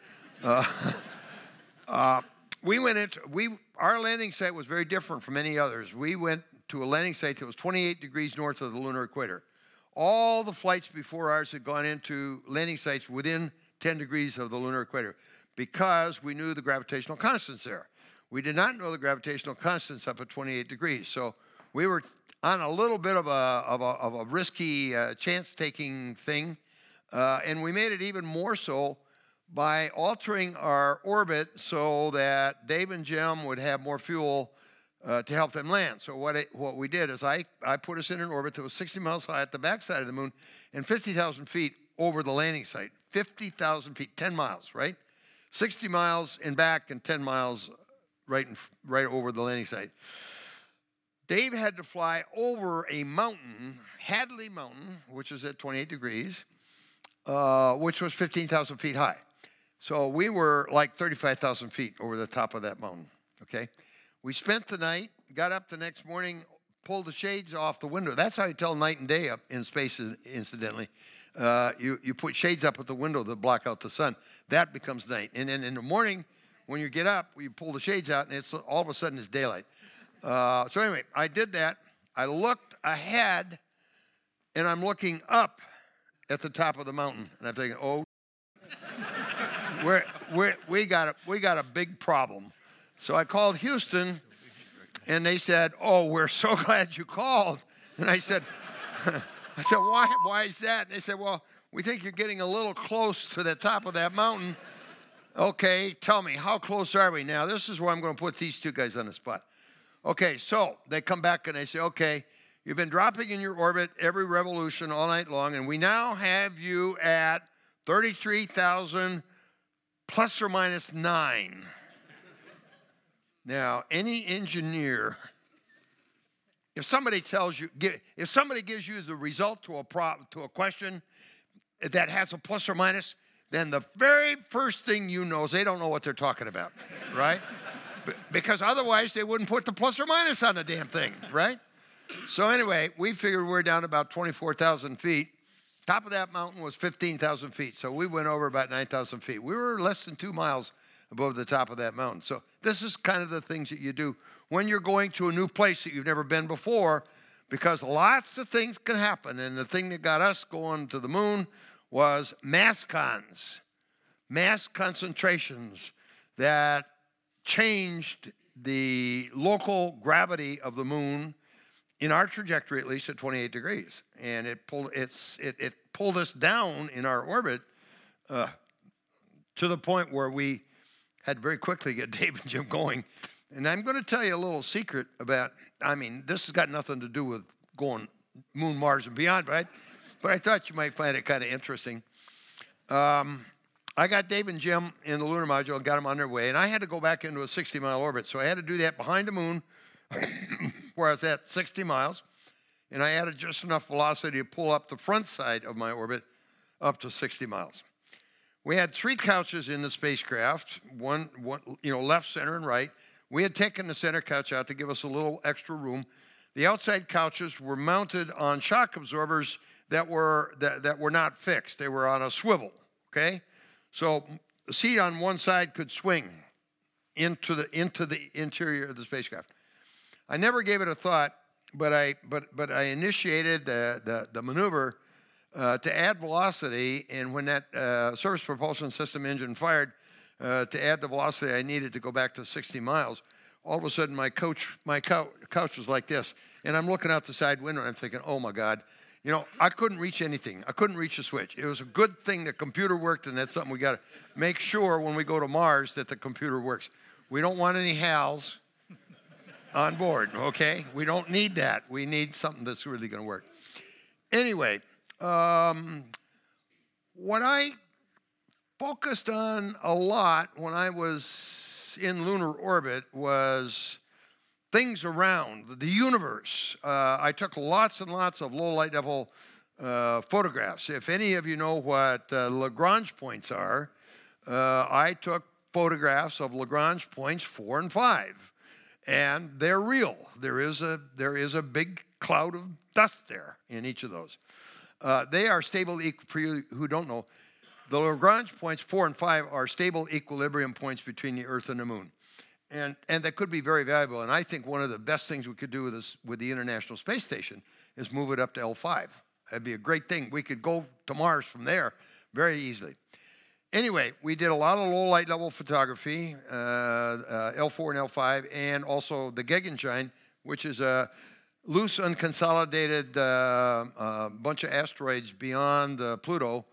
Our landing site was very different from any others. We went to a landing site that was 28 degrees north of the lunar equator. All the flights before ours had gone into landing sites within 10 degrees of the lunar equator because we knew the gravitational constants there. We did not know the gravitational constants up at 28 degrees, so we were on a little bit of a risky chance-taking thing, and we made it even more so by altering our orbit so that Dave and Jim would have more fuel to help them land. So what we did is I put us in an orbit that was 60 miles high at the backside of the moon and 50,000 feet over the landing site. 50,000 feet, 10 miles, right? 60 miles and back and 10 miles right over the landing site. Dave had to fly over a mountain, Hadley Mountain, which is at 28 degrees, which was 15,000 feet high. So we were like 35,000 feet over the top of that mountain, okay? We spent the night, got up the next morning, pulled the shades off the window. That's how you tell night and day up in space, incidentally. You put shades up at the window that block out the sun. That becomes night. And then in the morning, when you get up, you pull the shades out, and it's all of a sudden it's daylight. So anyway, I did that. I looked ahead, and I'm looking up at the top of the mountain, and I'm thinking, oh, we got a big problem. So I called Houston, and they said, "Oh, we're so glad you called." And I said, "Why is that?" And they said, "Well, we think you're getting a little close to the top of that mountain." Okay, tell me, how close are we now? This is where I'm going to put these two guys on the spot. Okay, so they come back and they say, "Okay, you've been dropping in your orbit every revolution all night long, and we now have you at 33,000 plus or minus 9." Now, any engineer, if somebody tells you, if somebody gives you the result to a question that has a plus or minus, then the very first thing you know is they don't know what they're talking about, right? Because otherwise they wouldn't put the plus or minus on the damn thing, right? So anyway, we figured we're down about 24,000 feet. Top of that mountain was 15,000 feet, so we went over about 9,000 feet. We were less than 2 miles above the top of that mountain. So this is kind of the things that you do when you're going to a new place that you've never been before, because lots of things can happen. And the thing that got us going to the moon was mass concentrations that changed the local gravity of the moon in our trajectory, at least at 28 degrees. And it pulled us down in our orbit to the point where we had to very quickly get Dave and Jim going. And I'm going to tell you a little secret about, I mean, this has got nothing to do with going moon, Mars, and beyond, but I thought you might find it kind of interesting. I got Dave and Jim in the lunar module and got them on their way, and I had to go back into a 60-mile orbit, so I had to do that behind the moon, where I was at 60 miles, and I added just enough velocity to pull up the front side of my orbit up to 60 miles. We had three couches in the spacecraft, one, you know, left, center, and right. We had taken the center couch out to give us a little extra room. The outside couches were mounted on shock absorbers that were not fixed. They were on a swivel, okay? So the seat on one side could swing into the interior of the spacecraft. I never gave it a thought, but I initiated the maneuver to add velocity, and when that surface propulsion system engine fired, to add the velocity I needed to go back to 60 miles, all of a sudden my couch was like this, and I'm looking out the side window, and I'm thinking, oh, my God. You know, I couldn't reach anything. I couldn't reach a switch. It was a good thing the computer worked, and that's something we got to make sure when we go to Mars that the computer works. We don't want any HALs on board, okay? We don't need that. We need something that's really going to work. Anyway, what I focused on a lot when I was in lunar orbit was things around the universe. I took lots and lots of low light level photographs. If any of you know what Lagrange points are, I took photographs of Lagrange points 4 and 5, and they're real. There is a big cloud of dust there in each of those. They are stable. For you who don't know, the Lagrange points 4 and 5 are stable equilibrium points between the Earth and the Moon, and that could be very valuable. And I think one of the best things we could do with this, with the International Space Station, is move it up to L5. That'd be a great thing. We could go to Mars from there very easily. Anyway, we did a lot of low light level photography, L4 and L5, and also the Gegenschein, which is a loose, unconsolidated bunch of asteroids beyond Pluto,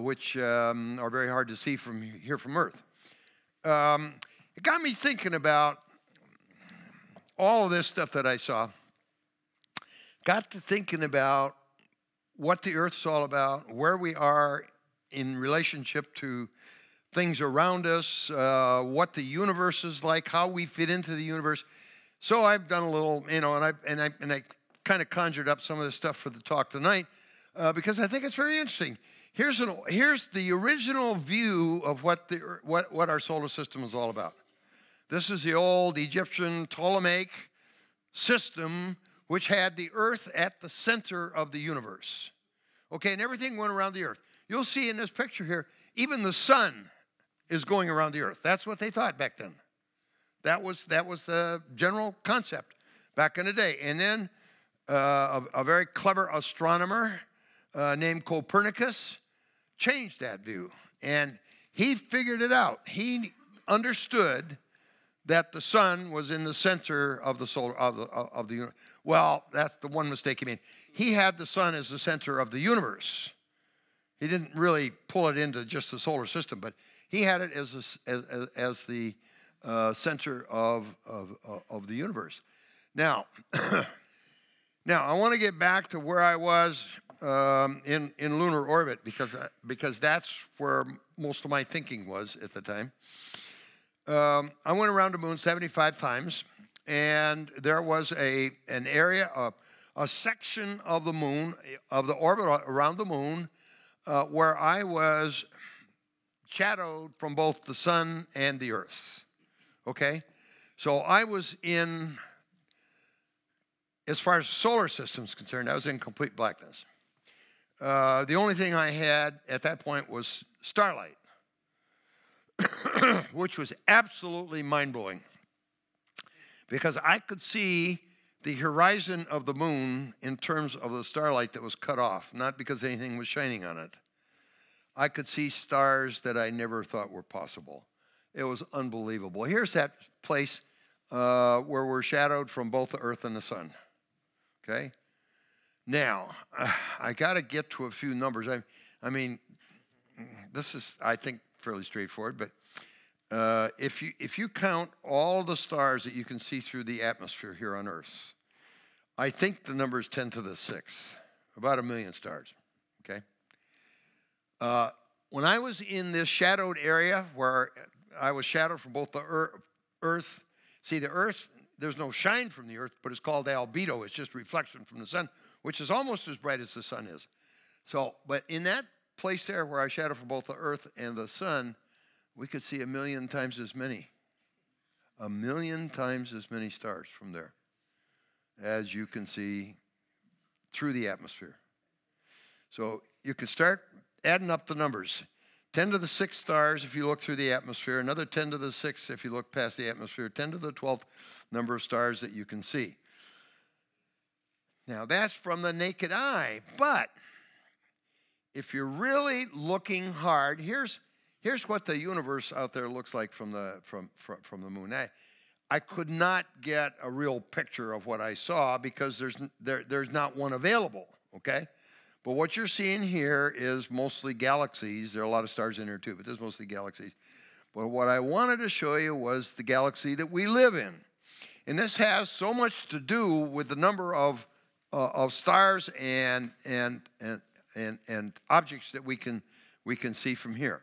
which are very hard to see from here from Earth. It got me thinking about all of this stuff that I saw. Got to thinking about what the Earth's all about, where we are in relationship to things around us, what the universe is like, how we fit into the universe. So I've done a little, and I kind of conjured up some of this stuff for the talk tonight because I think it's very interesting. Here's the original view of what our solar system is all about. This is the old Egyptian Ptolemaic system, which had the Earth at the center of the universe. Okay, and everything went around the Earth. You'll see in this picture here, even the sun is going around the Earth. That's what they thought back then. That was the general concept back in the day. And then a very clever astronomer named Copernicus changed that view. And he figured it out. He understood that the sun was in the center of the solar of the universe. Well, that's the one mistake he made. He had the sun as the center of the universe. He didn't really pull it into just the solar system, but he had it as the center of the universe. Now, I want to get back to where I was in lunar orbit because that's where most of my thinking was at the time. I went around the moon 75 times, and there was an area, a section of the moon, of the orbit around the moon, where I was shadowed from both the sun and the Earth, okay? So I was in, as far as the solar system is concerned, I was in complete blackness. The only thing I had at that point was starlight, which was absolutely mind-blowing because I could see the horizon of the moon in terms of the starlight that was cut off, not because anything was shining on it. I could see stars that I never thought were possible. It was unbelievable. Here's that place where we're shadowed from both the Earth and the sun, okay? Now, I got to get to a few numbers. I mean, this is, I think, fairly straightforward, but if you count all the stars that you can see through the atmosphere here on Earth, I think the number is 10 to the 6th, about 1 million stars, okay? When I was in this shadowed area where I was shadowed from both the Earth, see the Earth, there's no shine from the Earth, but it's called albedo, it's just reflection from the sun, which is almost as bright as the sun is. So, but in that place there where I shadowed for both the Earth and the sun, we could see 1 million times as many. 1 million times as many stars from there as you can see through the atmosphere. So you could start adding up the numbers. 10 to the 6th stars if you look through the atmosphere, another 10 to the 6th if you look past the atmosphere, 10 to the 12th number of stars that you can see. Now that's from the naked eye, but if you're really looking hard, here's what the universe out there looks like from the moon. I could not get a real picture of what I saw because there's not one available, okay? But what you're seeing here is mostly galaxies. There are a lot of stars in here too, but there's mostly galaxies. But what I wanted to show you was the galaxy that we live in. And this has so much to do with the number of stars and objects that we can see from here.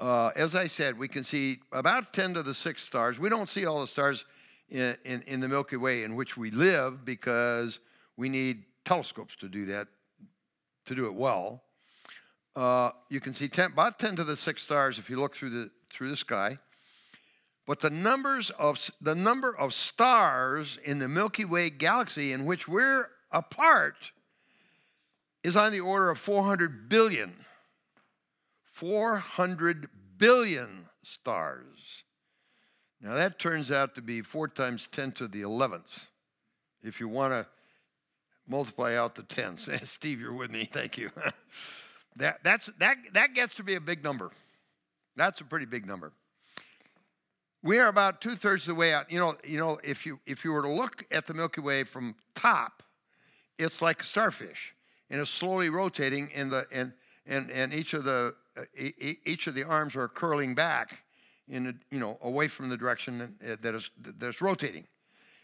As I said, we can see about 10 to the 6th stars. We don't see all the stars in the Milky Way in which we live because we need telescopes to do that to do it well. You can see about 10 to the sixth stars if you look through the sky. But the number of stars in the Milky Way galaxy in which we're a part is on the order of 400 billion. 400 billion stars. Now that turns out to be 4 times 10 to the 11th. If you want to multiply out the tens. Steve, you're with me. Thank you. That gets to be a big number. That's a pretty big number. We are about 2/3 of the way out. You know, if you were to look at the Milky Way from top, it's like a starfish, and it's slowly rotating. And each of the arms are curling back, away from the direction that is rotating,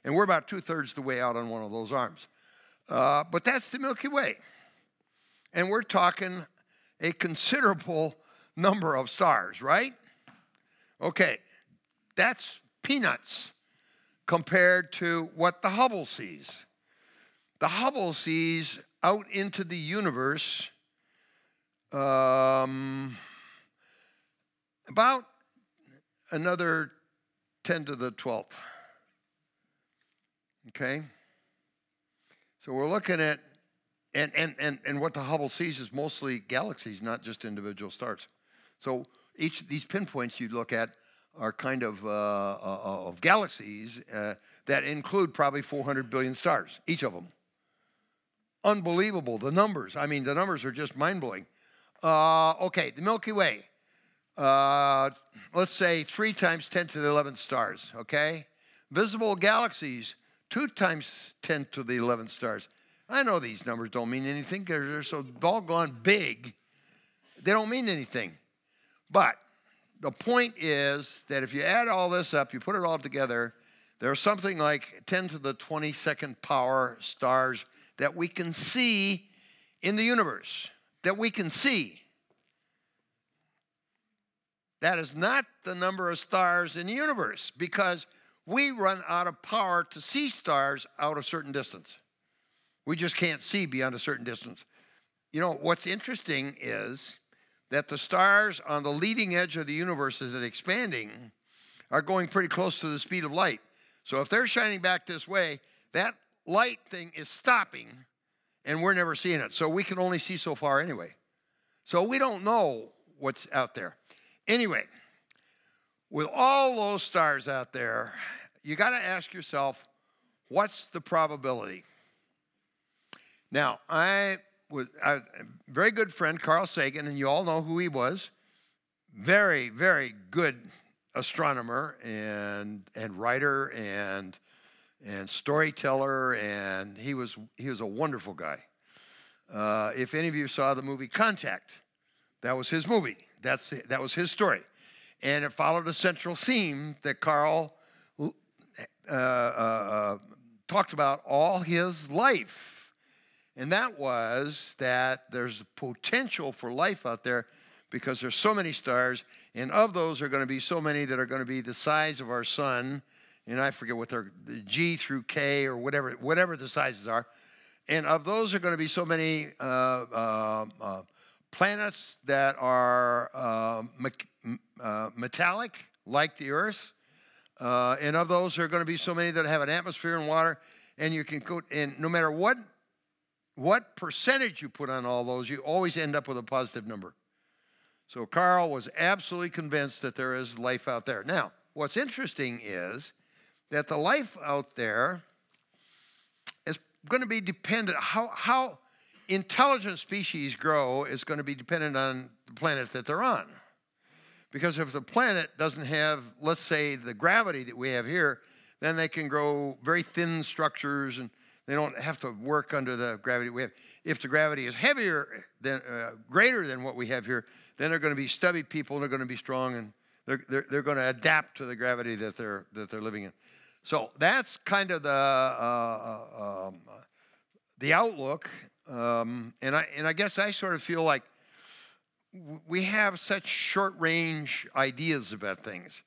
and we're about 2/3 the way out on one of those arms. But that's the Milky Way, and we're talking a considerable number of stars, right? Okay. That's peanuts compared to what the Hubble sees. The Hubble sees out into the universe about another 10 to the 12th. Okay? So we're looking at, and what the Hubble sees is mostly galaxies, not just individual stars. So each of these pinpoints you look at are kind of galaxies that include probably 400 billion stars, each of them. Unbelievable, the numbers. I mean, the numbers are just mind-blowing. Okay, the Milky Way. Let's say 3 times 10 to the 11th stars, okay? Visible galaxies, 2 times 10 to the 11th stars. I know these numbers don't mean anything because they're so doggone big. They don't mean anything. But the point is that if you add all this up, you put it all together, there's something like 10 to the 22nd power stars that we can see in the universe, that we can see. That is not the number of stars in the universe because we run out of power to see stars out a certain distance. We just can't see beyond a certain distance. You know, what's interesting is that the stars on the leading edge of the universe as it's expanding are going pretty close to the speed of light. So if they're shining back this way, that light thing is stopping, and we're never seeing it. So we can only see so far anyway. So we don't know what's out there. Anyway, with all those stars out there, you got to ask yourself, what's the probability? Now, was a very good friend, Carl Sagan, and you all know who he was. Very, very good astronomer and writer and storyteller, and he was a wonderful guy. If any of you saw the movie Contact, that was his movie. That was his story, and it followed a central theme that Carl talked about all his life. And that was that there's potential for life out there because there's so many stars, and of those are going to be so many that are going to be the size of our sun, and I forget what they're, G through K or whatever the sizes are, and of those are going to be so many planets that are metallic, like the Earth, and of those are going to be so many that have an atmosphere and water, and you can go, and no matter what percentage you put on all those, you always end up with a positive number. So Carl was absolutely convinced that there is life out there. Now, what's interesting is that the life out there is going to be dependent, how intelligent species grow is going to be dependent on the planet that they're on. Because if the planet doesn't have, let's say, the gravity that we have here, then they can grow very thin structures and they don't have to work under the gravity we have. If the gravity is greater than what we have here, then they're going to be stubby people. They're going to be strong, and they're going to adapt to the gravity that they're living in. So that's kind of the outlook. And I guess I sort of feel like we have such short-range ideas about things,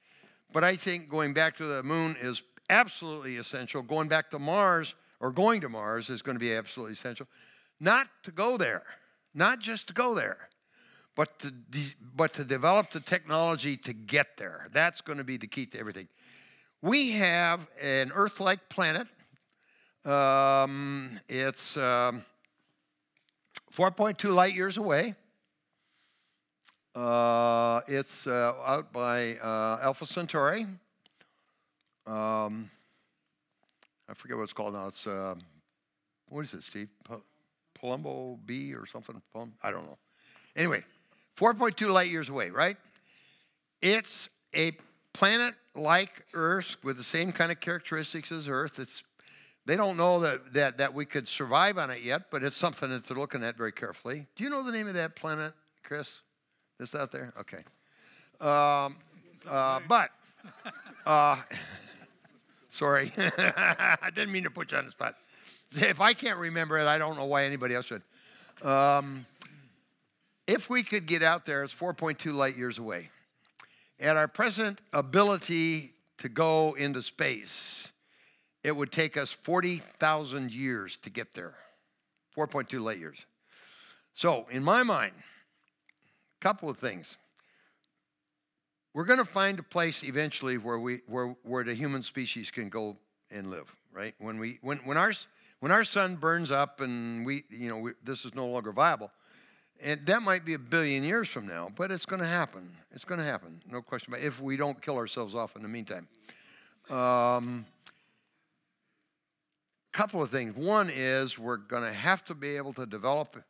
but I think going back to the moon is absolutely essential. Going back to Mars. Or going to Mars is going to be absolutely essential. Not to go there, not just to go there, but to develop the technology to get there. That's going to be the key to everything. We have an Earth-like planet. It's 4.2 light years away. It's out by Alpha Centauri. I forget what it's called now. It's, what is it, Steve? Palumbo B or something? I don't know. Anyway, 4.2 light years away, right? It's a planet like Earth with the same kind of characteristics as Earth. They don't know that we could survive on it yet, but it's something that they're looking at very carefully. Do you know the name of that planet, Chris? Is that there? Okay. Sorry. I didn't mean to put you on the spot. If I can't remember it, I don't know why anybody else should. If we could get out there, it's 4.2 light years away. At our present ability to go into space, it would take us 40,000 years to get there, 4.2 light years. So in my mind, a couple of things. We're going to find a place eventually where the human species can go and live, right? When our sun burns up and this is no longer viable, and that might be 1 billion years from now, but it's going to happen. It's going to happen, no question about it, if we don't kill ourselves off in the meantime. Couple of things. One is we're going to have to be able to develop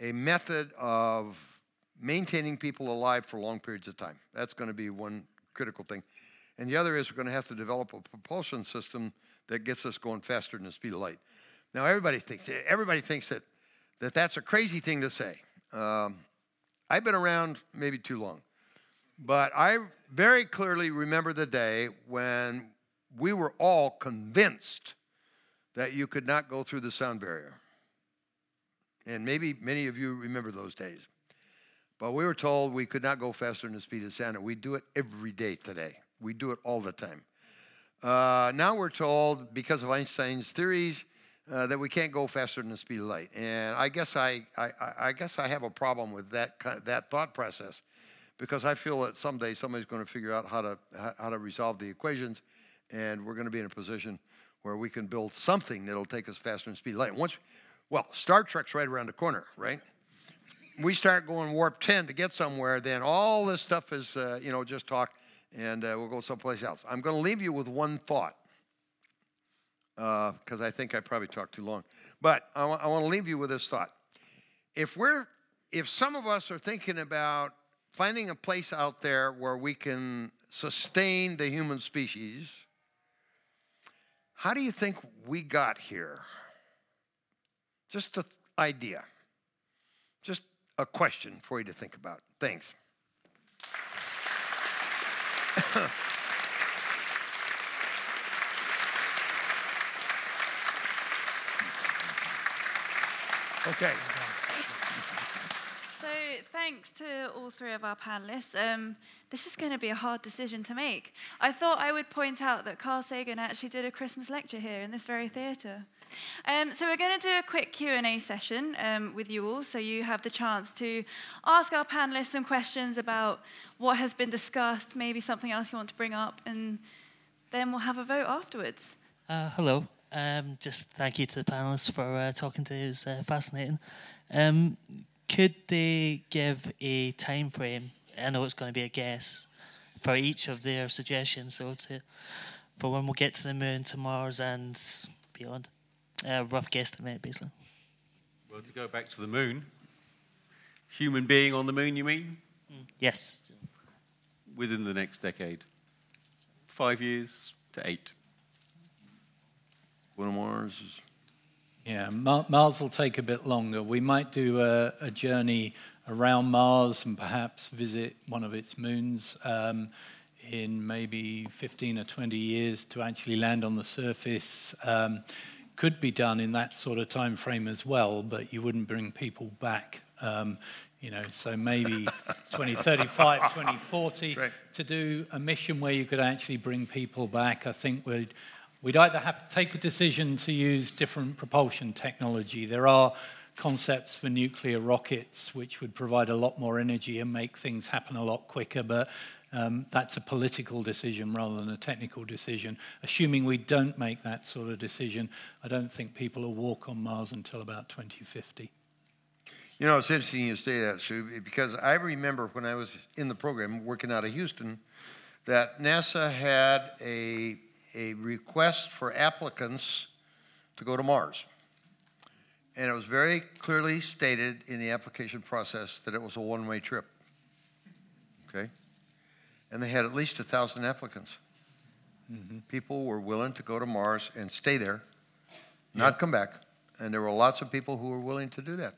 a method of maintaining people alive for long periods of time. That's going to be one critical thing. And the other is we're going to have to develop a propulsion system that gets us going faster than the speed of light. Now, everybody thinks that that's a crazy thing to say. I've been around maybe too long. But I very clearly remember the day when we were all convinced that you could not go through the sound barrier. And maybe many of you remember those days. But we were told we could not go faster than the speed of sound. We do it every day today. We do it all the time. Now we're told, because of Einstein's theories, that we can't go faster than the speed of light. And I guess I have a problem with that thought process, because I feel that someday somebody's going to figure out how to resolve the equations, and we're going to be in a position where we can build something that'll take us faster than speed of light. Star Trek's right around the corner, right? We start going warp 10 to get somewhere, then all this stuff is, just talk, and we'll go someplace else. I'm going to leave you with one thought, because I think I probably talked too long. But I want to leave you with this thought. If some of us are thinking about finding a place out there where we can sustain the human species, how do you think we got here? Just an idea. Just a question for you to think about. Thanks. Okay. So thanks to all three of our panelists. This is going to be a hard decision to make. I thought I would point out that Carl Sagan actually did a Christmas lecture here in this very theatre. So we're going to do a quick Q&A session with you all, so you have the chance to ask our panellists some questions about what has been discussed, maybe something else you want to bring up, and then we'll have a vote afterwards. Hello. Just thank you to the panellists for talking today. It was fascinating. Could they give a time frame? I know it's going to be a guess for each of their suggestions, for when we'll get to the Moon, to Mars, and beyond. Rough guesstimate, basically. Well, to go back to the Moon, human being on the Moon, you mean? Yes. Within the next decade. 5 years to 8. One of Mars is... Yeah, Mars will take a bit longer. We might do a journey around Mars and perhaps visit one of its moons in maybe 15 or 20 years to actually land on the surface. Could be done in that sort of time frame as well, but you wouldn't bring people back, so maybe 2035, 2040, right, to do a mission where you could actually bring people back. I think we'd either have to take a decision to use different propulsion technology. There are concepts for nuclear rockets, which would provide a lot more energy and make things happen a lot quicker, but that's a political decision rather than a technical decision. Assuming we don't make that sort of decision, I don't think people will walk on Mars until about 2050. You know, it's interesting you say that, Stu, because I remember when I was in the program working out of Houston that NASA had a request for applicants to go to Mars. And it was very clearly stated in the application process that it was a one-way trip, okay? And they had at least 1,000 applicants. Mm-hmm. People were willing to go to Mars and stay there, not come back. And there were lots of people who were willing to do that.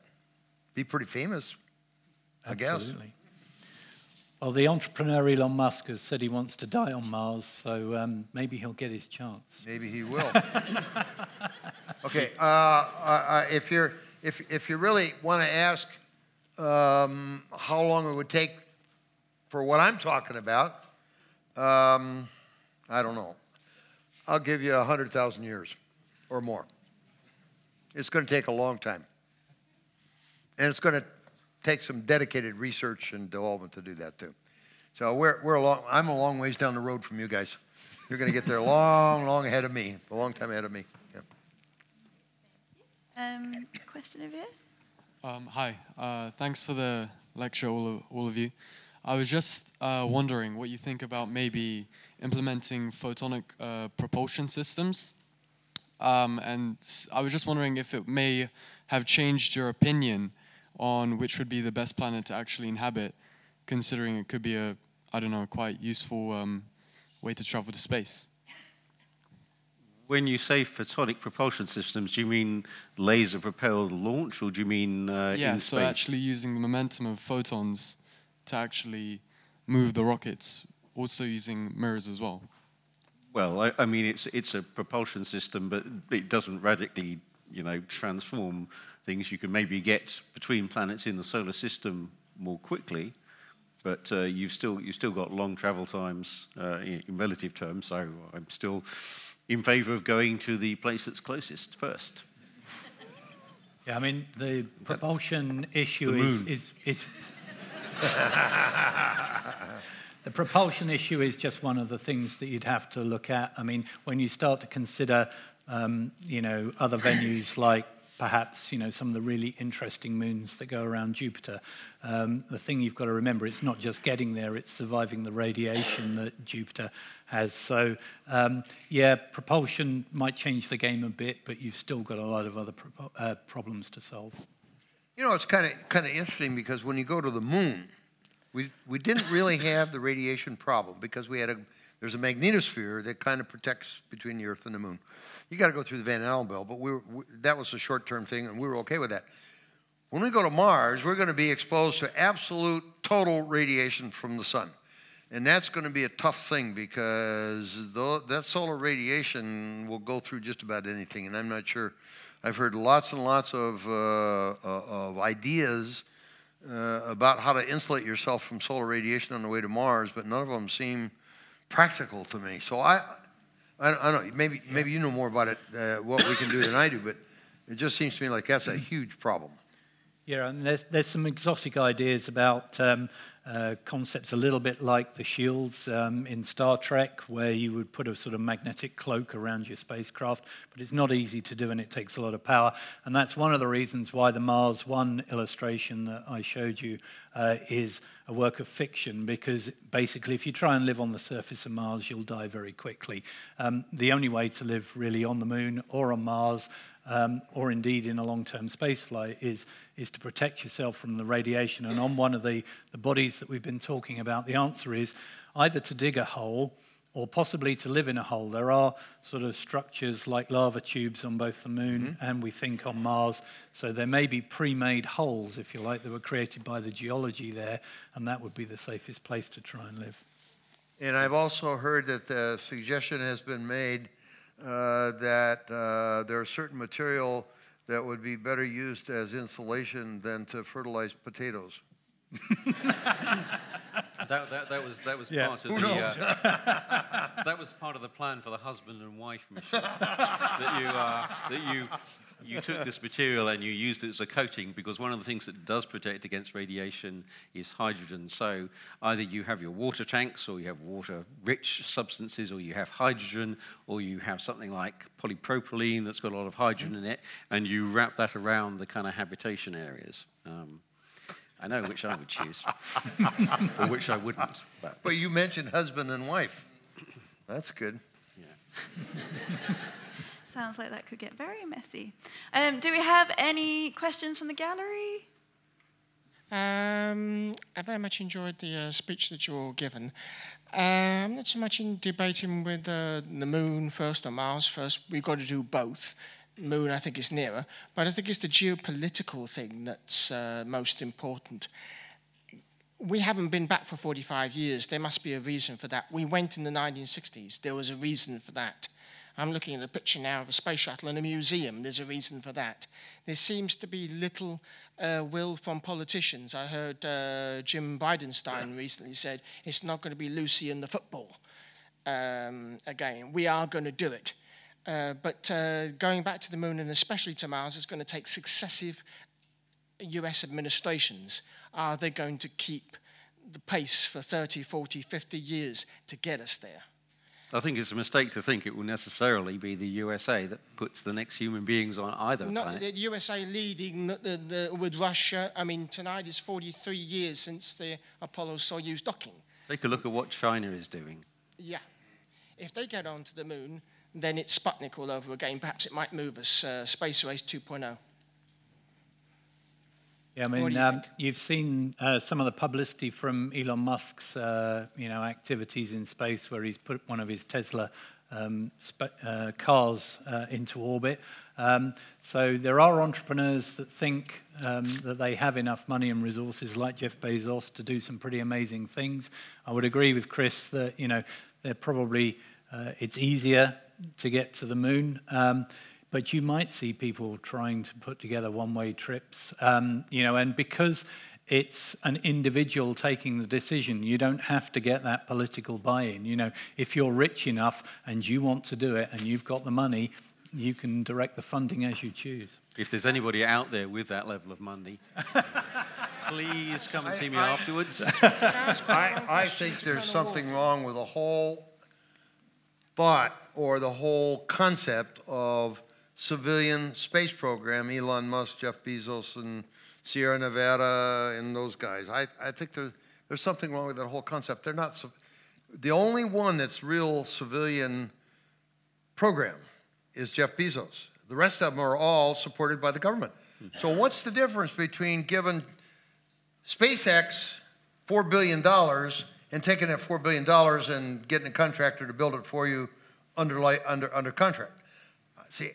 Be pretty famous, I guess. Absolutely. Well, the entrepreneur Elon Musk has said he wants to die on Mars, so maybe he'll get his chance. Maybe he will. Okay, if you really want to ask how long it would take for what I'm talking about, I don't know. I'll give you 100,000 years or more. It's going to take a long time. And it's going to take some dedicated research and development to do that too. So I'm a long ways down the road from you guys. You're going to get there long ahead of me, a long time ahead of me. Yeah. Question over here. Hi. Thanks for the lecture, all of you. I was just wondering what you think about maybe implementing photonic propulsion systems. And I was just wondering if it may have changed your opinion on which would be the best planet to actually inhabit, considering it could be a, I don't know, quite useful way to travel to space. When you say photonic propulsion systems, do you mean laser-propelled launch, or do you mean in space? Yeah, so actually using the momentum of photons to actually move the rockets, also using mirrors as well. Well, I mean, it's a propulsion system, but it doesn't radically, transform things. You can maybe get between planets in the solar system more quickly, but you've still got long travel times in relative terms. So I'm still in favour of going to the place that's closest first. Yeah, I mean the propulsion issue is The propulsion issue is just one of the things that you'd have to look at. I mean, when you start to consider, other venues like perhaps, some of the really interesting moons that go around Jupiter, the thing you've got to remember, it's not just getting there, it's surviving the radiation that Jupiter has. So, propulsion might change the game a bit, but you've still got a lot of other problems to solve. You know, it's kind of interesting because when you go to the moon, we didn't really have the radiation problem because there's a magnetosphere that kind of protects between the Earth and the Moon. You got to go through the Van Allen belt, but that was a short-term thing, and we were okay with that. When we go to Mars, we're going to be exposed to absolute total radiation from the sun, and that's going to be a tough thing because that solar radiation will go through just about anything, and I'm not sure. I've heard lots and lots of ideas about how to insulate yourself from solar radiation on the way to Mars, but none of them seem practical to me. So I don't know, maybe you know more about it, what we can do than I do, but it just seems to me like that's a huge problem. Yeah, and there's some exotic ideas about concepts a little bit like the shields in Star Trek, where you would put a sort of magnetic cloak around your spacecraft, but it's not easy to do and it takes a lot of power. And that's one of the reasons why the Mars One illustration that I showed you is a work of fiction, because basically if you try and live on the surface of Mars, you'll die very quickly. The only way to live really on the Moon or on Mars, or indeed in a long-term space flight, is to protect yourself from the radiation. And on one of the bodies that we've been talking about, the answer is either to dig a hole or possibly to live in a hole. There are sort of structures like lava tubes on both the Moon and we think on Mars. So there may be pre-made holes, if you like, that were created by the geology there, and that would be the safest place to try and live. And I've also heard that the suggestion has been made that there are certain material that would be better used as insulation than to fertilize potatoes. That was part of the that was part of the plan for the husband and wife mission. that you took this material and you used it as a coating, because one of the things that does protect against radiation is hydrogen. So either you have your water tanks, or you have water-rich substances, or you have hydrogen, or you have something like polypropylene that's got a lot of hydrogen in it, and you wrap that around the kind of habitation areas. I know which I would choose, or which I wouldn't. But you mentioned husband and wife. That's good. Yeah. Sounds like that could get very messy. Do we have any questions from the gallery? I very much enjoyed the speech that you all given. Not so much in debating with the moon first or Mars first. We've got to do both. Moon, I think, is nearer. But I think it's the geopolitical thing that's most important. We haven't been back for 45 years. There must be a reason for that. We went in the 1960s. There was a reason for that. I'm looking at a picture now of a space shuttle in a museum. There's a reason for that. There seems to be little will from politicians. I heard Jim Bridenstine recently said, it's not going to be Lucy and the football again. We are going to do it. But going back to the moon, and especially to Mars, is going to take successive US administrations. Are they going to keep the pace for 30, 40, 50 years to get us there? I think it's a mistake to think it will necessarily be the USA that puts the next human beings on either planet. The USA leading with Russia. I mean, tonight is 43 years since the Apollo-Soyuz docking. Take a look at what China is doing. Yeah. If they get onto the moon, then it's Sputnik all over again. Perhaps it might move us. Space Race 2.0. Yeah, I mean, you've seen some of the publicity from Elon Musk's, activities in space, where he's put one of his Tesla cars into orbit. So there are entrepreneurs that think that they have enough money and resources, like Jeff Bezos, to do some pretty amazing things. I would agree with Chris that they're probably it's easier to get to the moon. But you might see people trying to put together one-way trips, and because it's an individual taking the decision, you don't have to get that political buy-in. If you're rich enough and you want to do it and you've got the money, you can direct the funding as you choose. If there's anybody out there with that level of money, please come and see me afterwards. I think there's something wrong with the whole thought or the whole concept of civilian space program, Elon Musk, Jeff Bezos, and Sierra Nevada, and those guys. I think there's something wrong with that whole concept. They're not the only one that's real civilian program is Jeff Bezos. The rest of them are all supported by the government. So what's the difference between giving SpaceX $4 billion and taking that $4 billion and getting a contractor to build it for you under contract? See,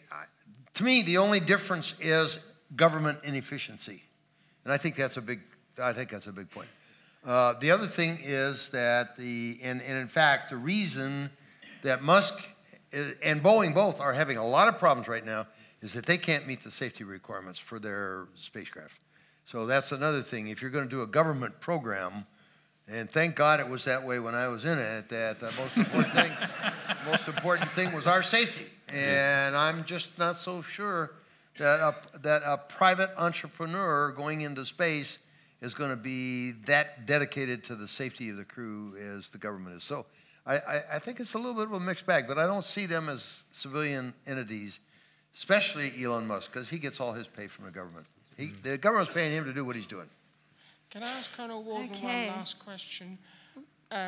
to me, the only difference is government inefficiency, and I think that's a big point. The other thing is that in fact, the reason that Musk and Boeing both are having a lot of problems right now is that they can't meet the safety requirements for their spacecraft. So that's another thing. If you're going to do a government program, and thank God it was that way when I was in it, that the most important thing, was our safety. And I'm just not so sure that a private entrepreneur going into space is going to be that dedicated to the safety of the crew as the government is. So I think it's a little bit of a mixed bag, but I don't see them as civilian entities, especially Elon Musk, because he gets all his pay from the government. The government's paying him to do what he's doing. Can I ask Colonel Warden one last question?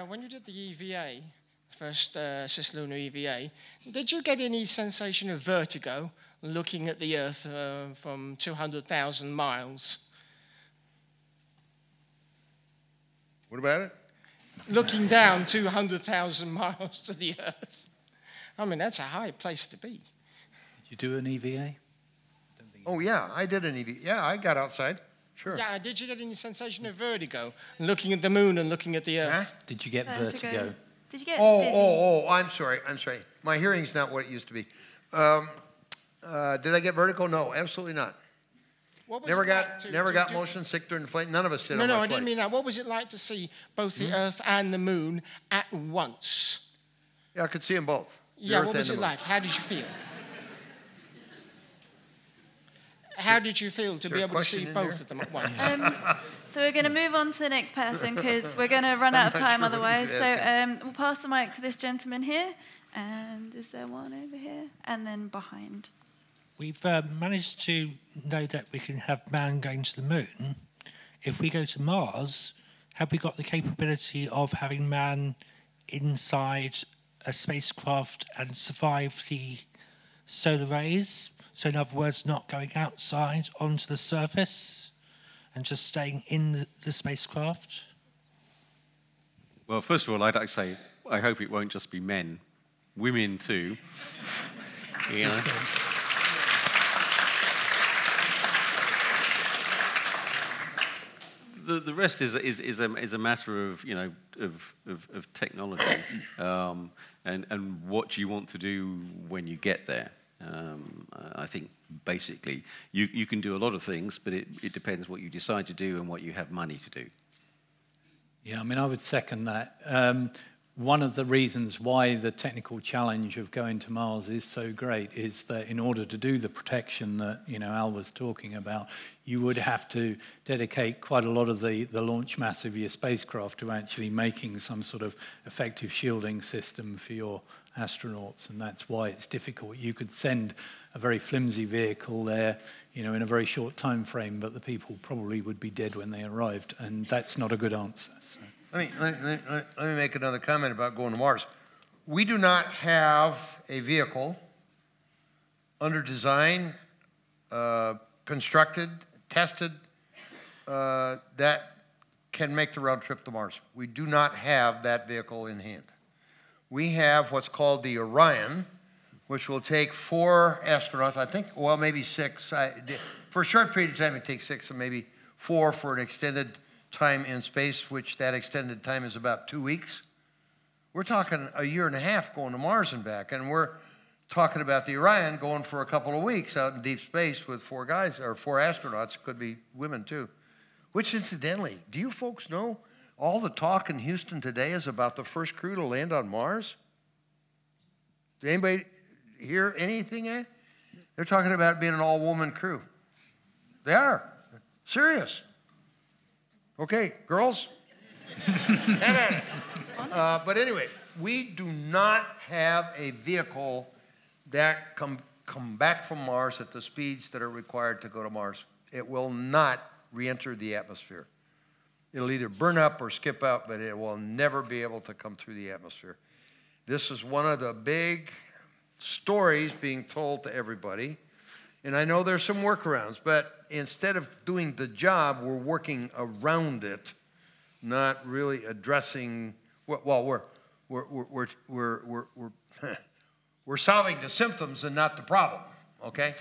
When you did the EVA, first cislunar EVA, did you get any sensation of vertigo looking at the Earth from 200,000 miles? What about it? Looking down 200,000 miles to the Earth. I mean, that's a high place to be. Did you do an EVA? I did an EVA. Yeah, I got outside. Sure. Yeah, did you get any sensation of vertigo looking at the moon and looking at the Earth? Huh? Did you get vertigo? Did you get dizzy? I'm sorry. My hearing's not what it used to be. Did I get vertigo? No, absolutely not. What was never got, like to, never to got do... motion sickness and flight. None of us did. No, I didn't mean that. What was it like to see both the Earth and the Moon at once? Yeah, I could see them both. Yeah, what was it like? How did you feel? How did you feel to be able to see both of them at once? So we're going to move on to the next person because we're going to run out of time otherwise. So we'll pass the mic to this gentleman here. And is there one over here? And then behind. We've managed to know that we can have man going to the moon. If we go to Mars, have we got the capability of having man inside a spacecraft and survive the solar rays? So in other words, not going outside onto the surface and just staying in the spacecraft? Well, first of all, I'd like to say, I hope it won't just be men. Women too. Yeah. The rest is a matter of of technology, and what you want to do when you get there. I think basically you can do a lot of things, but it depends what you decide to do and what you have money to do. Yeah, I mean, I would second that. One of the reasons why the technical challenge of going to Mars is so great is that in order to do the protection that Al was talking about, you would have to dedicate quite a lot of the launch mass of your spacecraft to actually making some sort of effective shielding system for your astronauts, and that's why it's difficult. You could send a very flimsy vehicle there, in a very short time frame, but the people probably would be dead when they arrived, and that's not a good answer. So. Let me make another comment about going to Mars. We do not have a vehicle under design, constructed, tested, that can make the round trip to Mars. We do not have that vehicle in hand. We have what's called the Orion, which will take 4 astronauts, I think, well, maybe 6. For a short period of time, it takes 6, and maybe 4 for an extended time in space, which that extended time is about 2 weeks. We're talking a year and a half going to Mars and back, and we're talking about the Orion going for a couple of weeks out in deep space with 4 guys, or 4 astronauts, could be women too. Which, incidentally, do you folks know all the talk in Houston today is about the first crew to land on Mars? Did anybody hear anything? They're talking about being an all-woman crew. They are. Serious. Okay, girls? But anyway, we do not have a vehicle that come back from Mars at the speeds that are required to go to Mars. It will not re-enter the atmosphere. It'll either burn up or skip out, but it will never be able to come through the atmosphere. This is one of the big stories being told to everybody. And I know there's some workarounds, but instead of doing the job, we're working around it, not really addressing. Well, we're solving the symptoms and not the problem. Okay,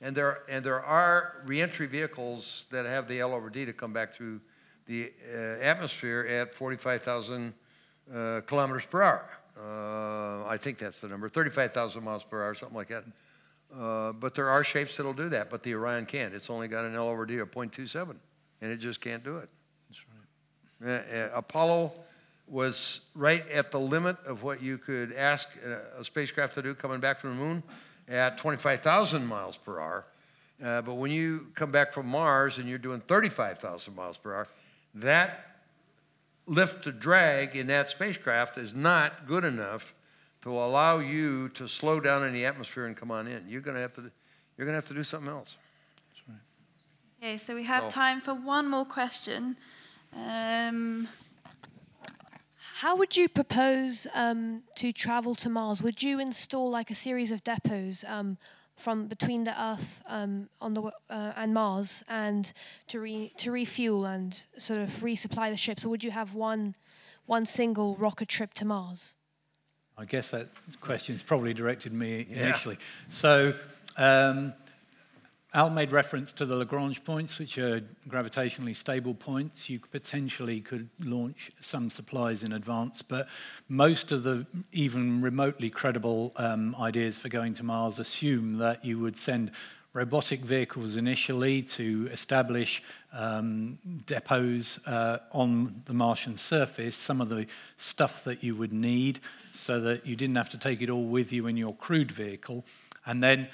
and there are reentry vehicles that have the L over D to come back through the atmosphere at 45,000 kilometers per hour. I think that's the number, 35,000 miles per hour, something like that. But there are shapes that'll do that, but the Orion can't. It's only got an L over D of 0.27, and it just can't do it. That's right. Apollo was right at the limit of what you could ask a spacecraft to do coming back from the moon at 25,000 miles per hour. But when you come back from Mars and you're doing 35,000 miles per hour, that lift to drag in that spacecraft is not good enough to allow you to slow down in the atmosphere and come on in. You're going to have to do something else. That's right. Okay, so we have time for one more question. How would you propose to travel to Mars? Would you install like a series of depots from between the Earth and Mars, and to refuel and sort of resupply the ships, or would you have one single rocket trip to Mars? I guess that question's probably directed me initially. Yeah. So Al made reference to the Lagrange points, which are gravitationally stable points. You potentially could launch some supplies in advance, but most of the even remotely credible ideas for going to Mars assume that you would send robotic vehicles initially to establish depots on the Martian surface, some of the stuff that you would need so that you didn't have to take it all with you in your crewed vehicle. And then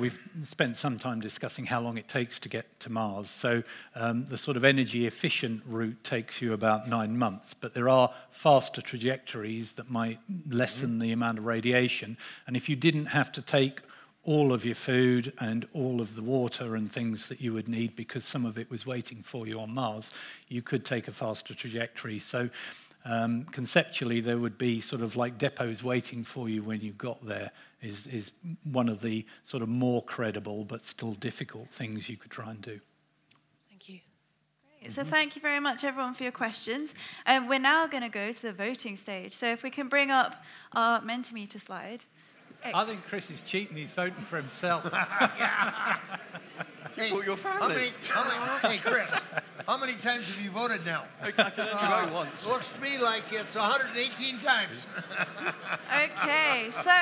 we've spent some time discussing how long it takes to get to Mars. So the sort of energy-efficient route takes you about 9 months, but there are faster trajectories that might lessen the amount of radiation. And if you didn't have to take all of your food and all of the water and things that you would need because some of it was waiting for you on Mars, you could take a faster trajectory. So conceptually, there would be sort of like depots waiting for you when you got there. Is one of the sort of more credible but still difficult things you could try and do. Thank you. Great. So thank you very much, everyone, for your questions. We're now going to go to the voting stage. So if we can bring up our Mentimeter slide. I think Chris is cheating. He's voting for himself. Hey, your family. Hey, Chris, how many times have you voted now? I can only vote once. Looks to me like it's 118 times. Okay, so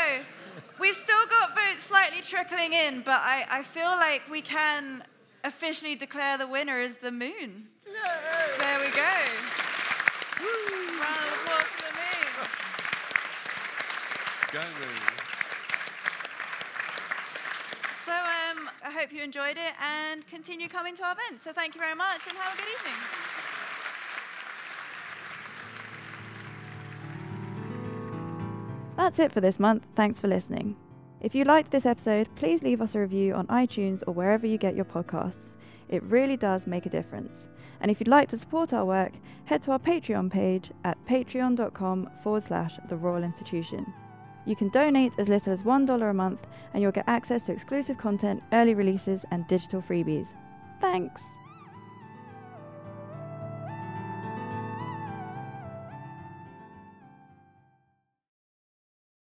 we've still got votes slightly trickling in, but I feel like we can officially declare the winner as the Moon. Yay. There we go. Woo. Round of applause for the Moon. Go, Moon. So I hope you enjoyed it and continue coming to our events. So thank you very much and have a good evening. That's it for this month. Thanks for listening. If you liked this episode, please leave us a review on iTunes or wherever you get your podcasts. It really does make a difference. And if you'd like to support our work, head to our Patreon page at patreon.com/The Royal Institution. You can donate as little as $1 a month and you'll get access to exclusive content, early releases and digital freebies. Thanks!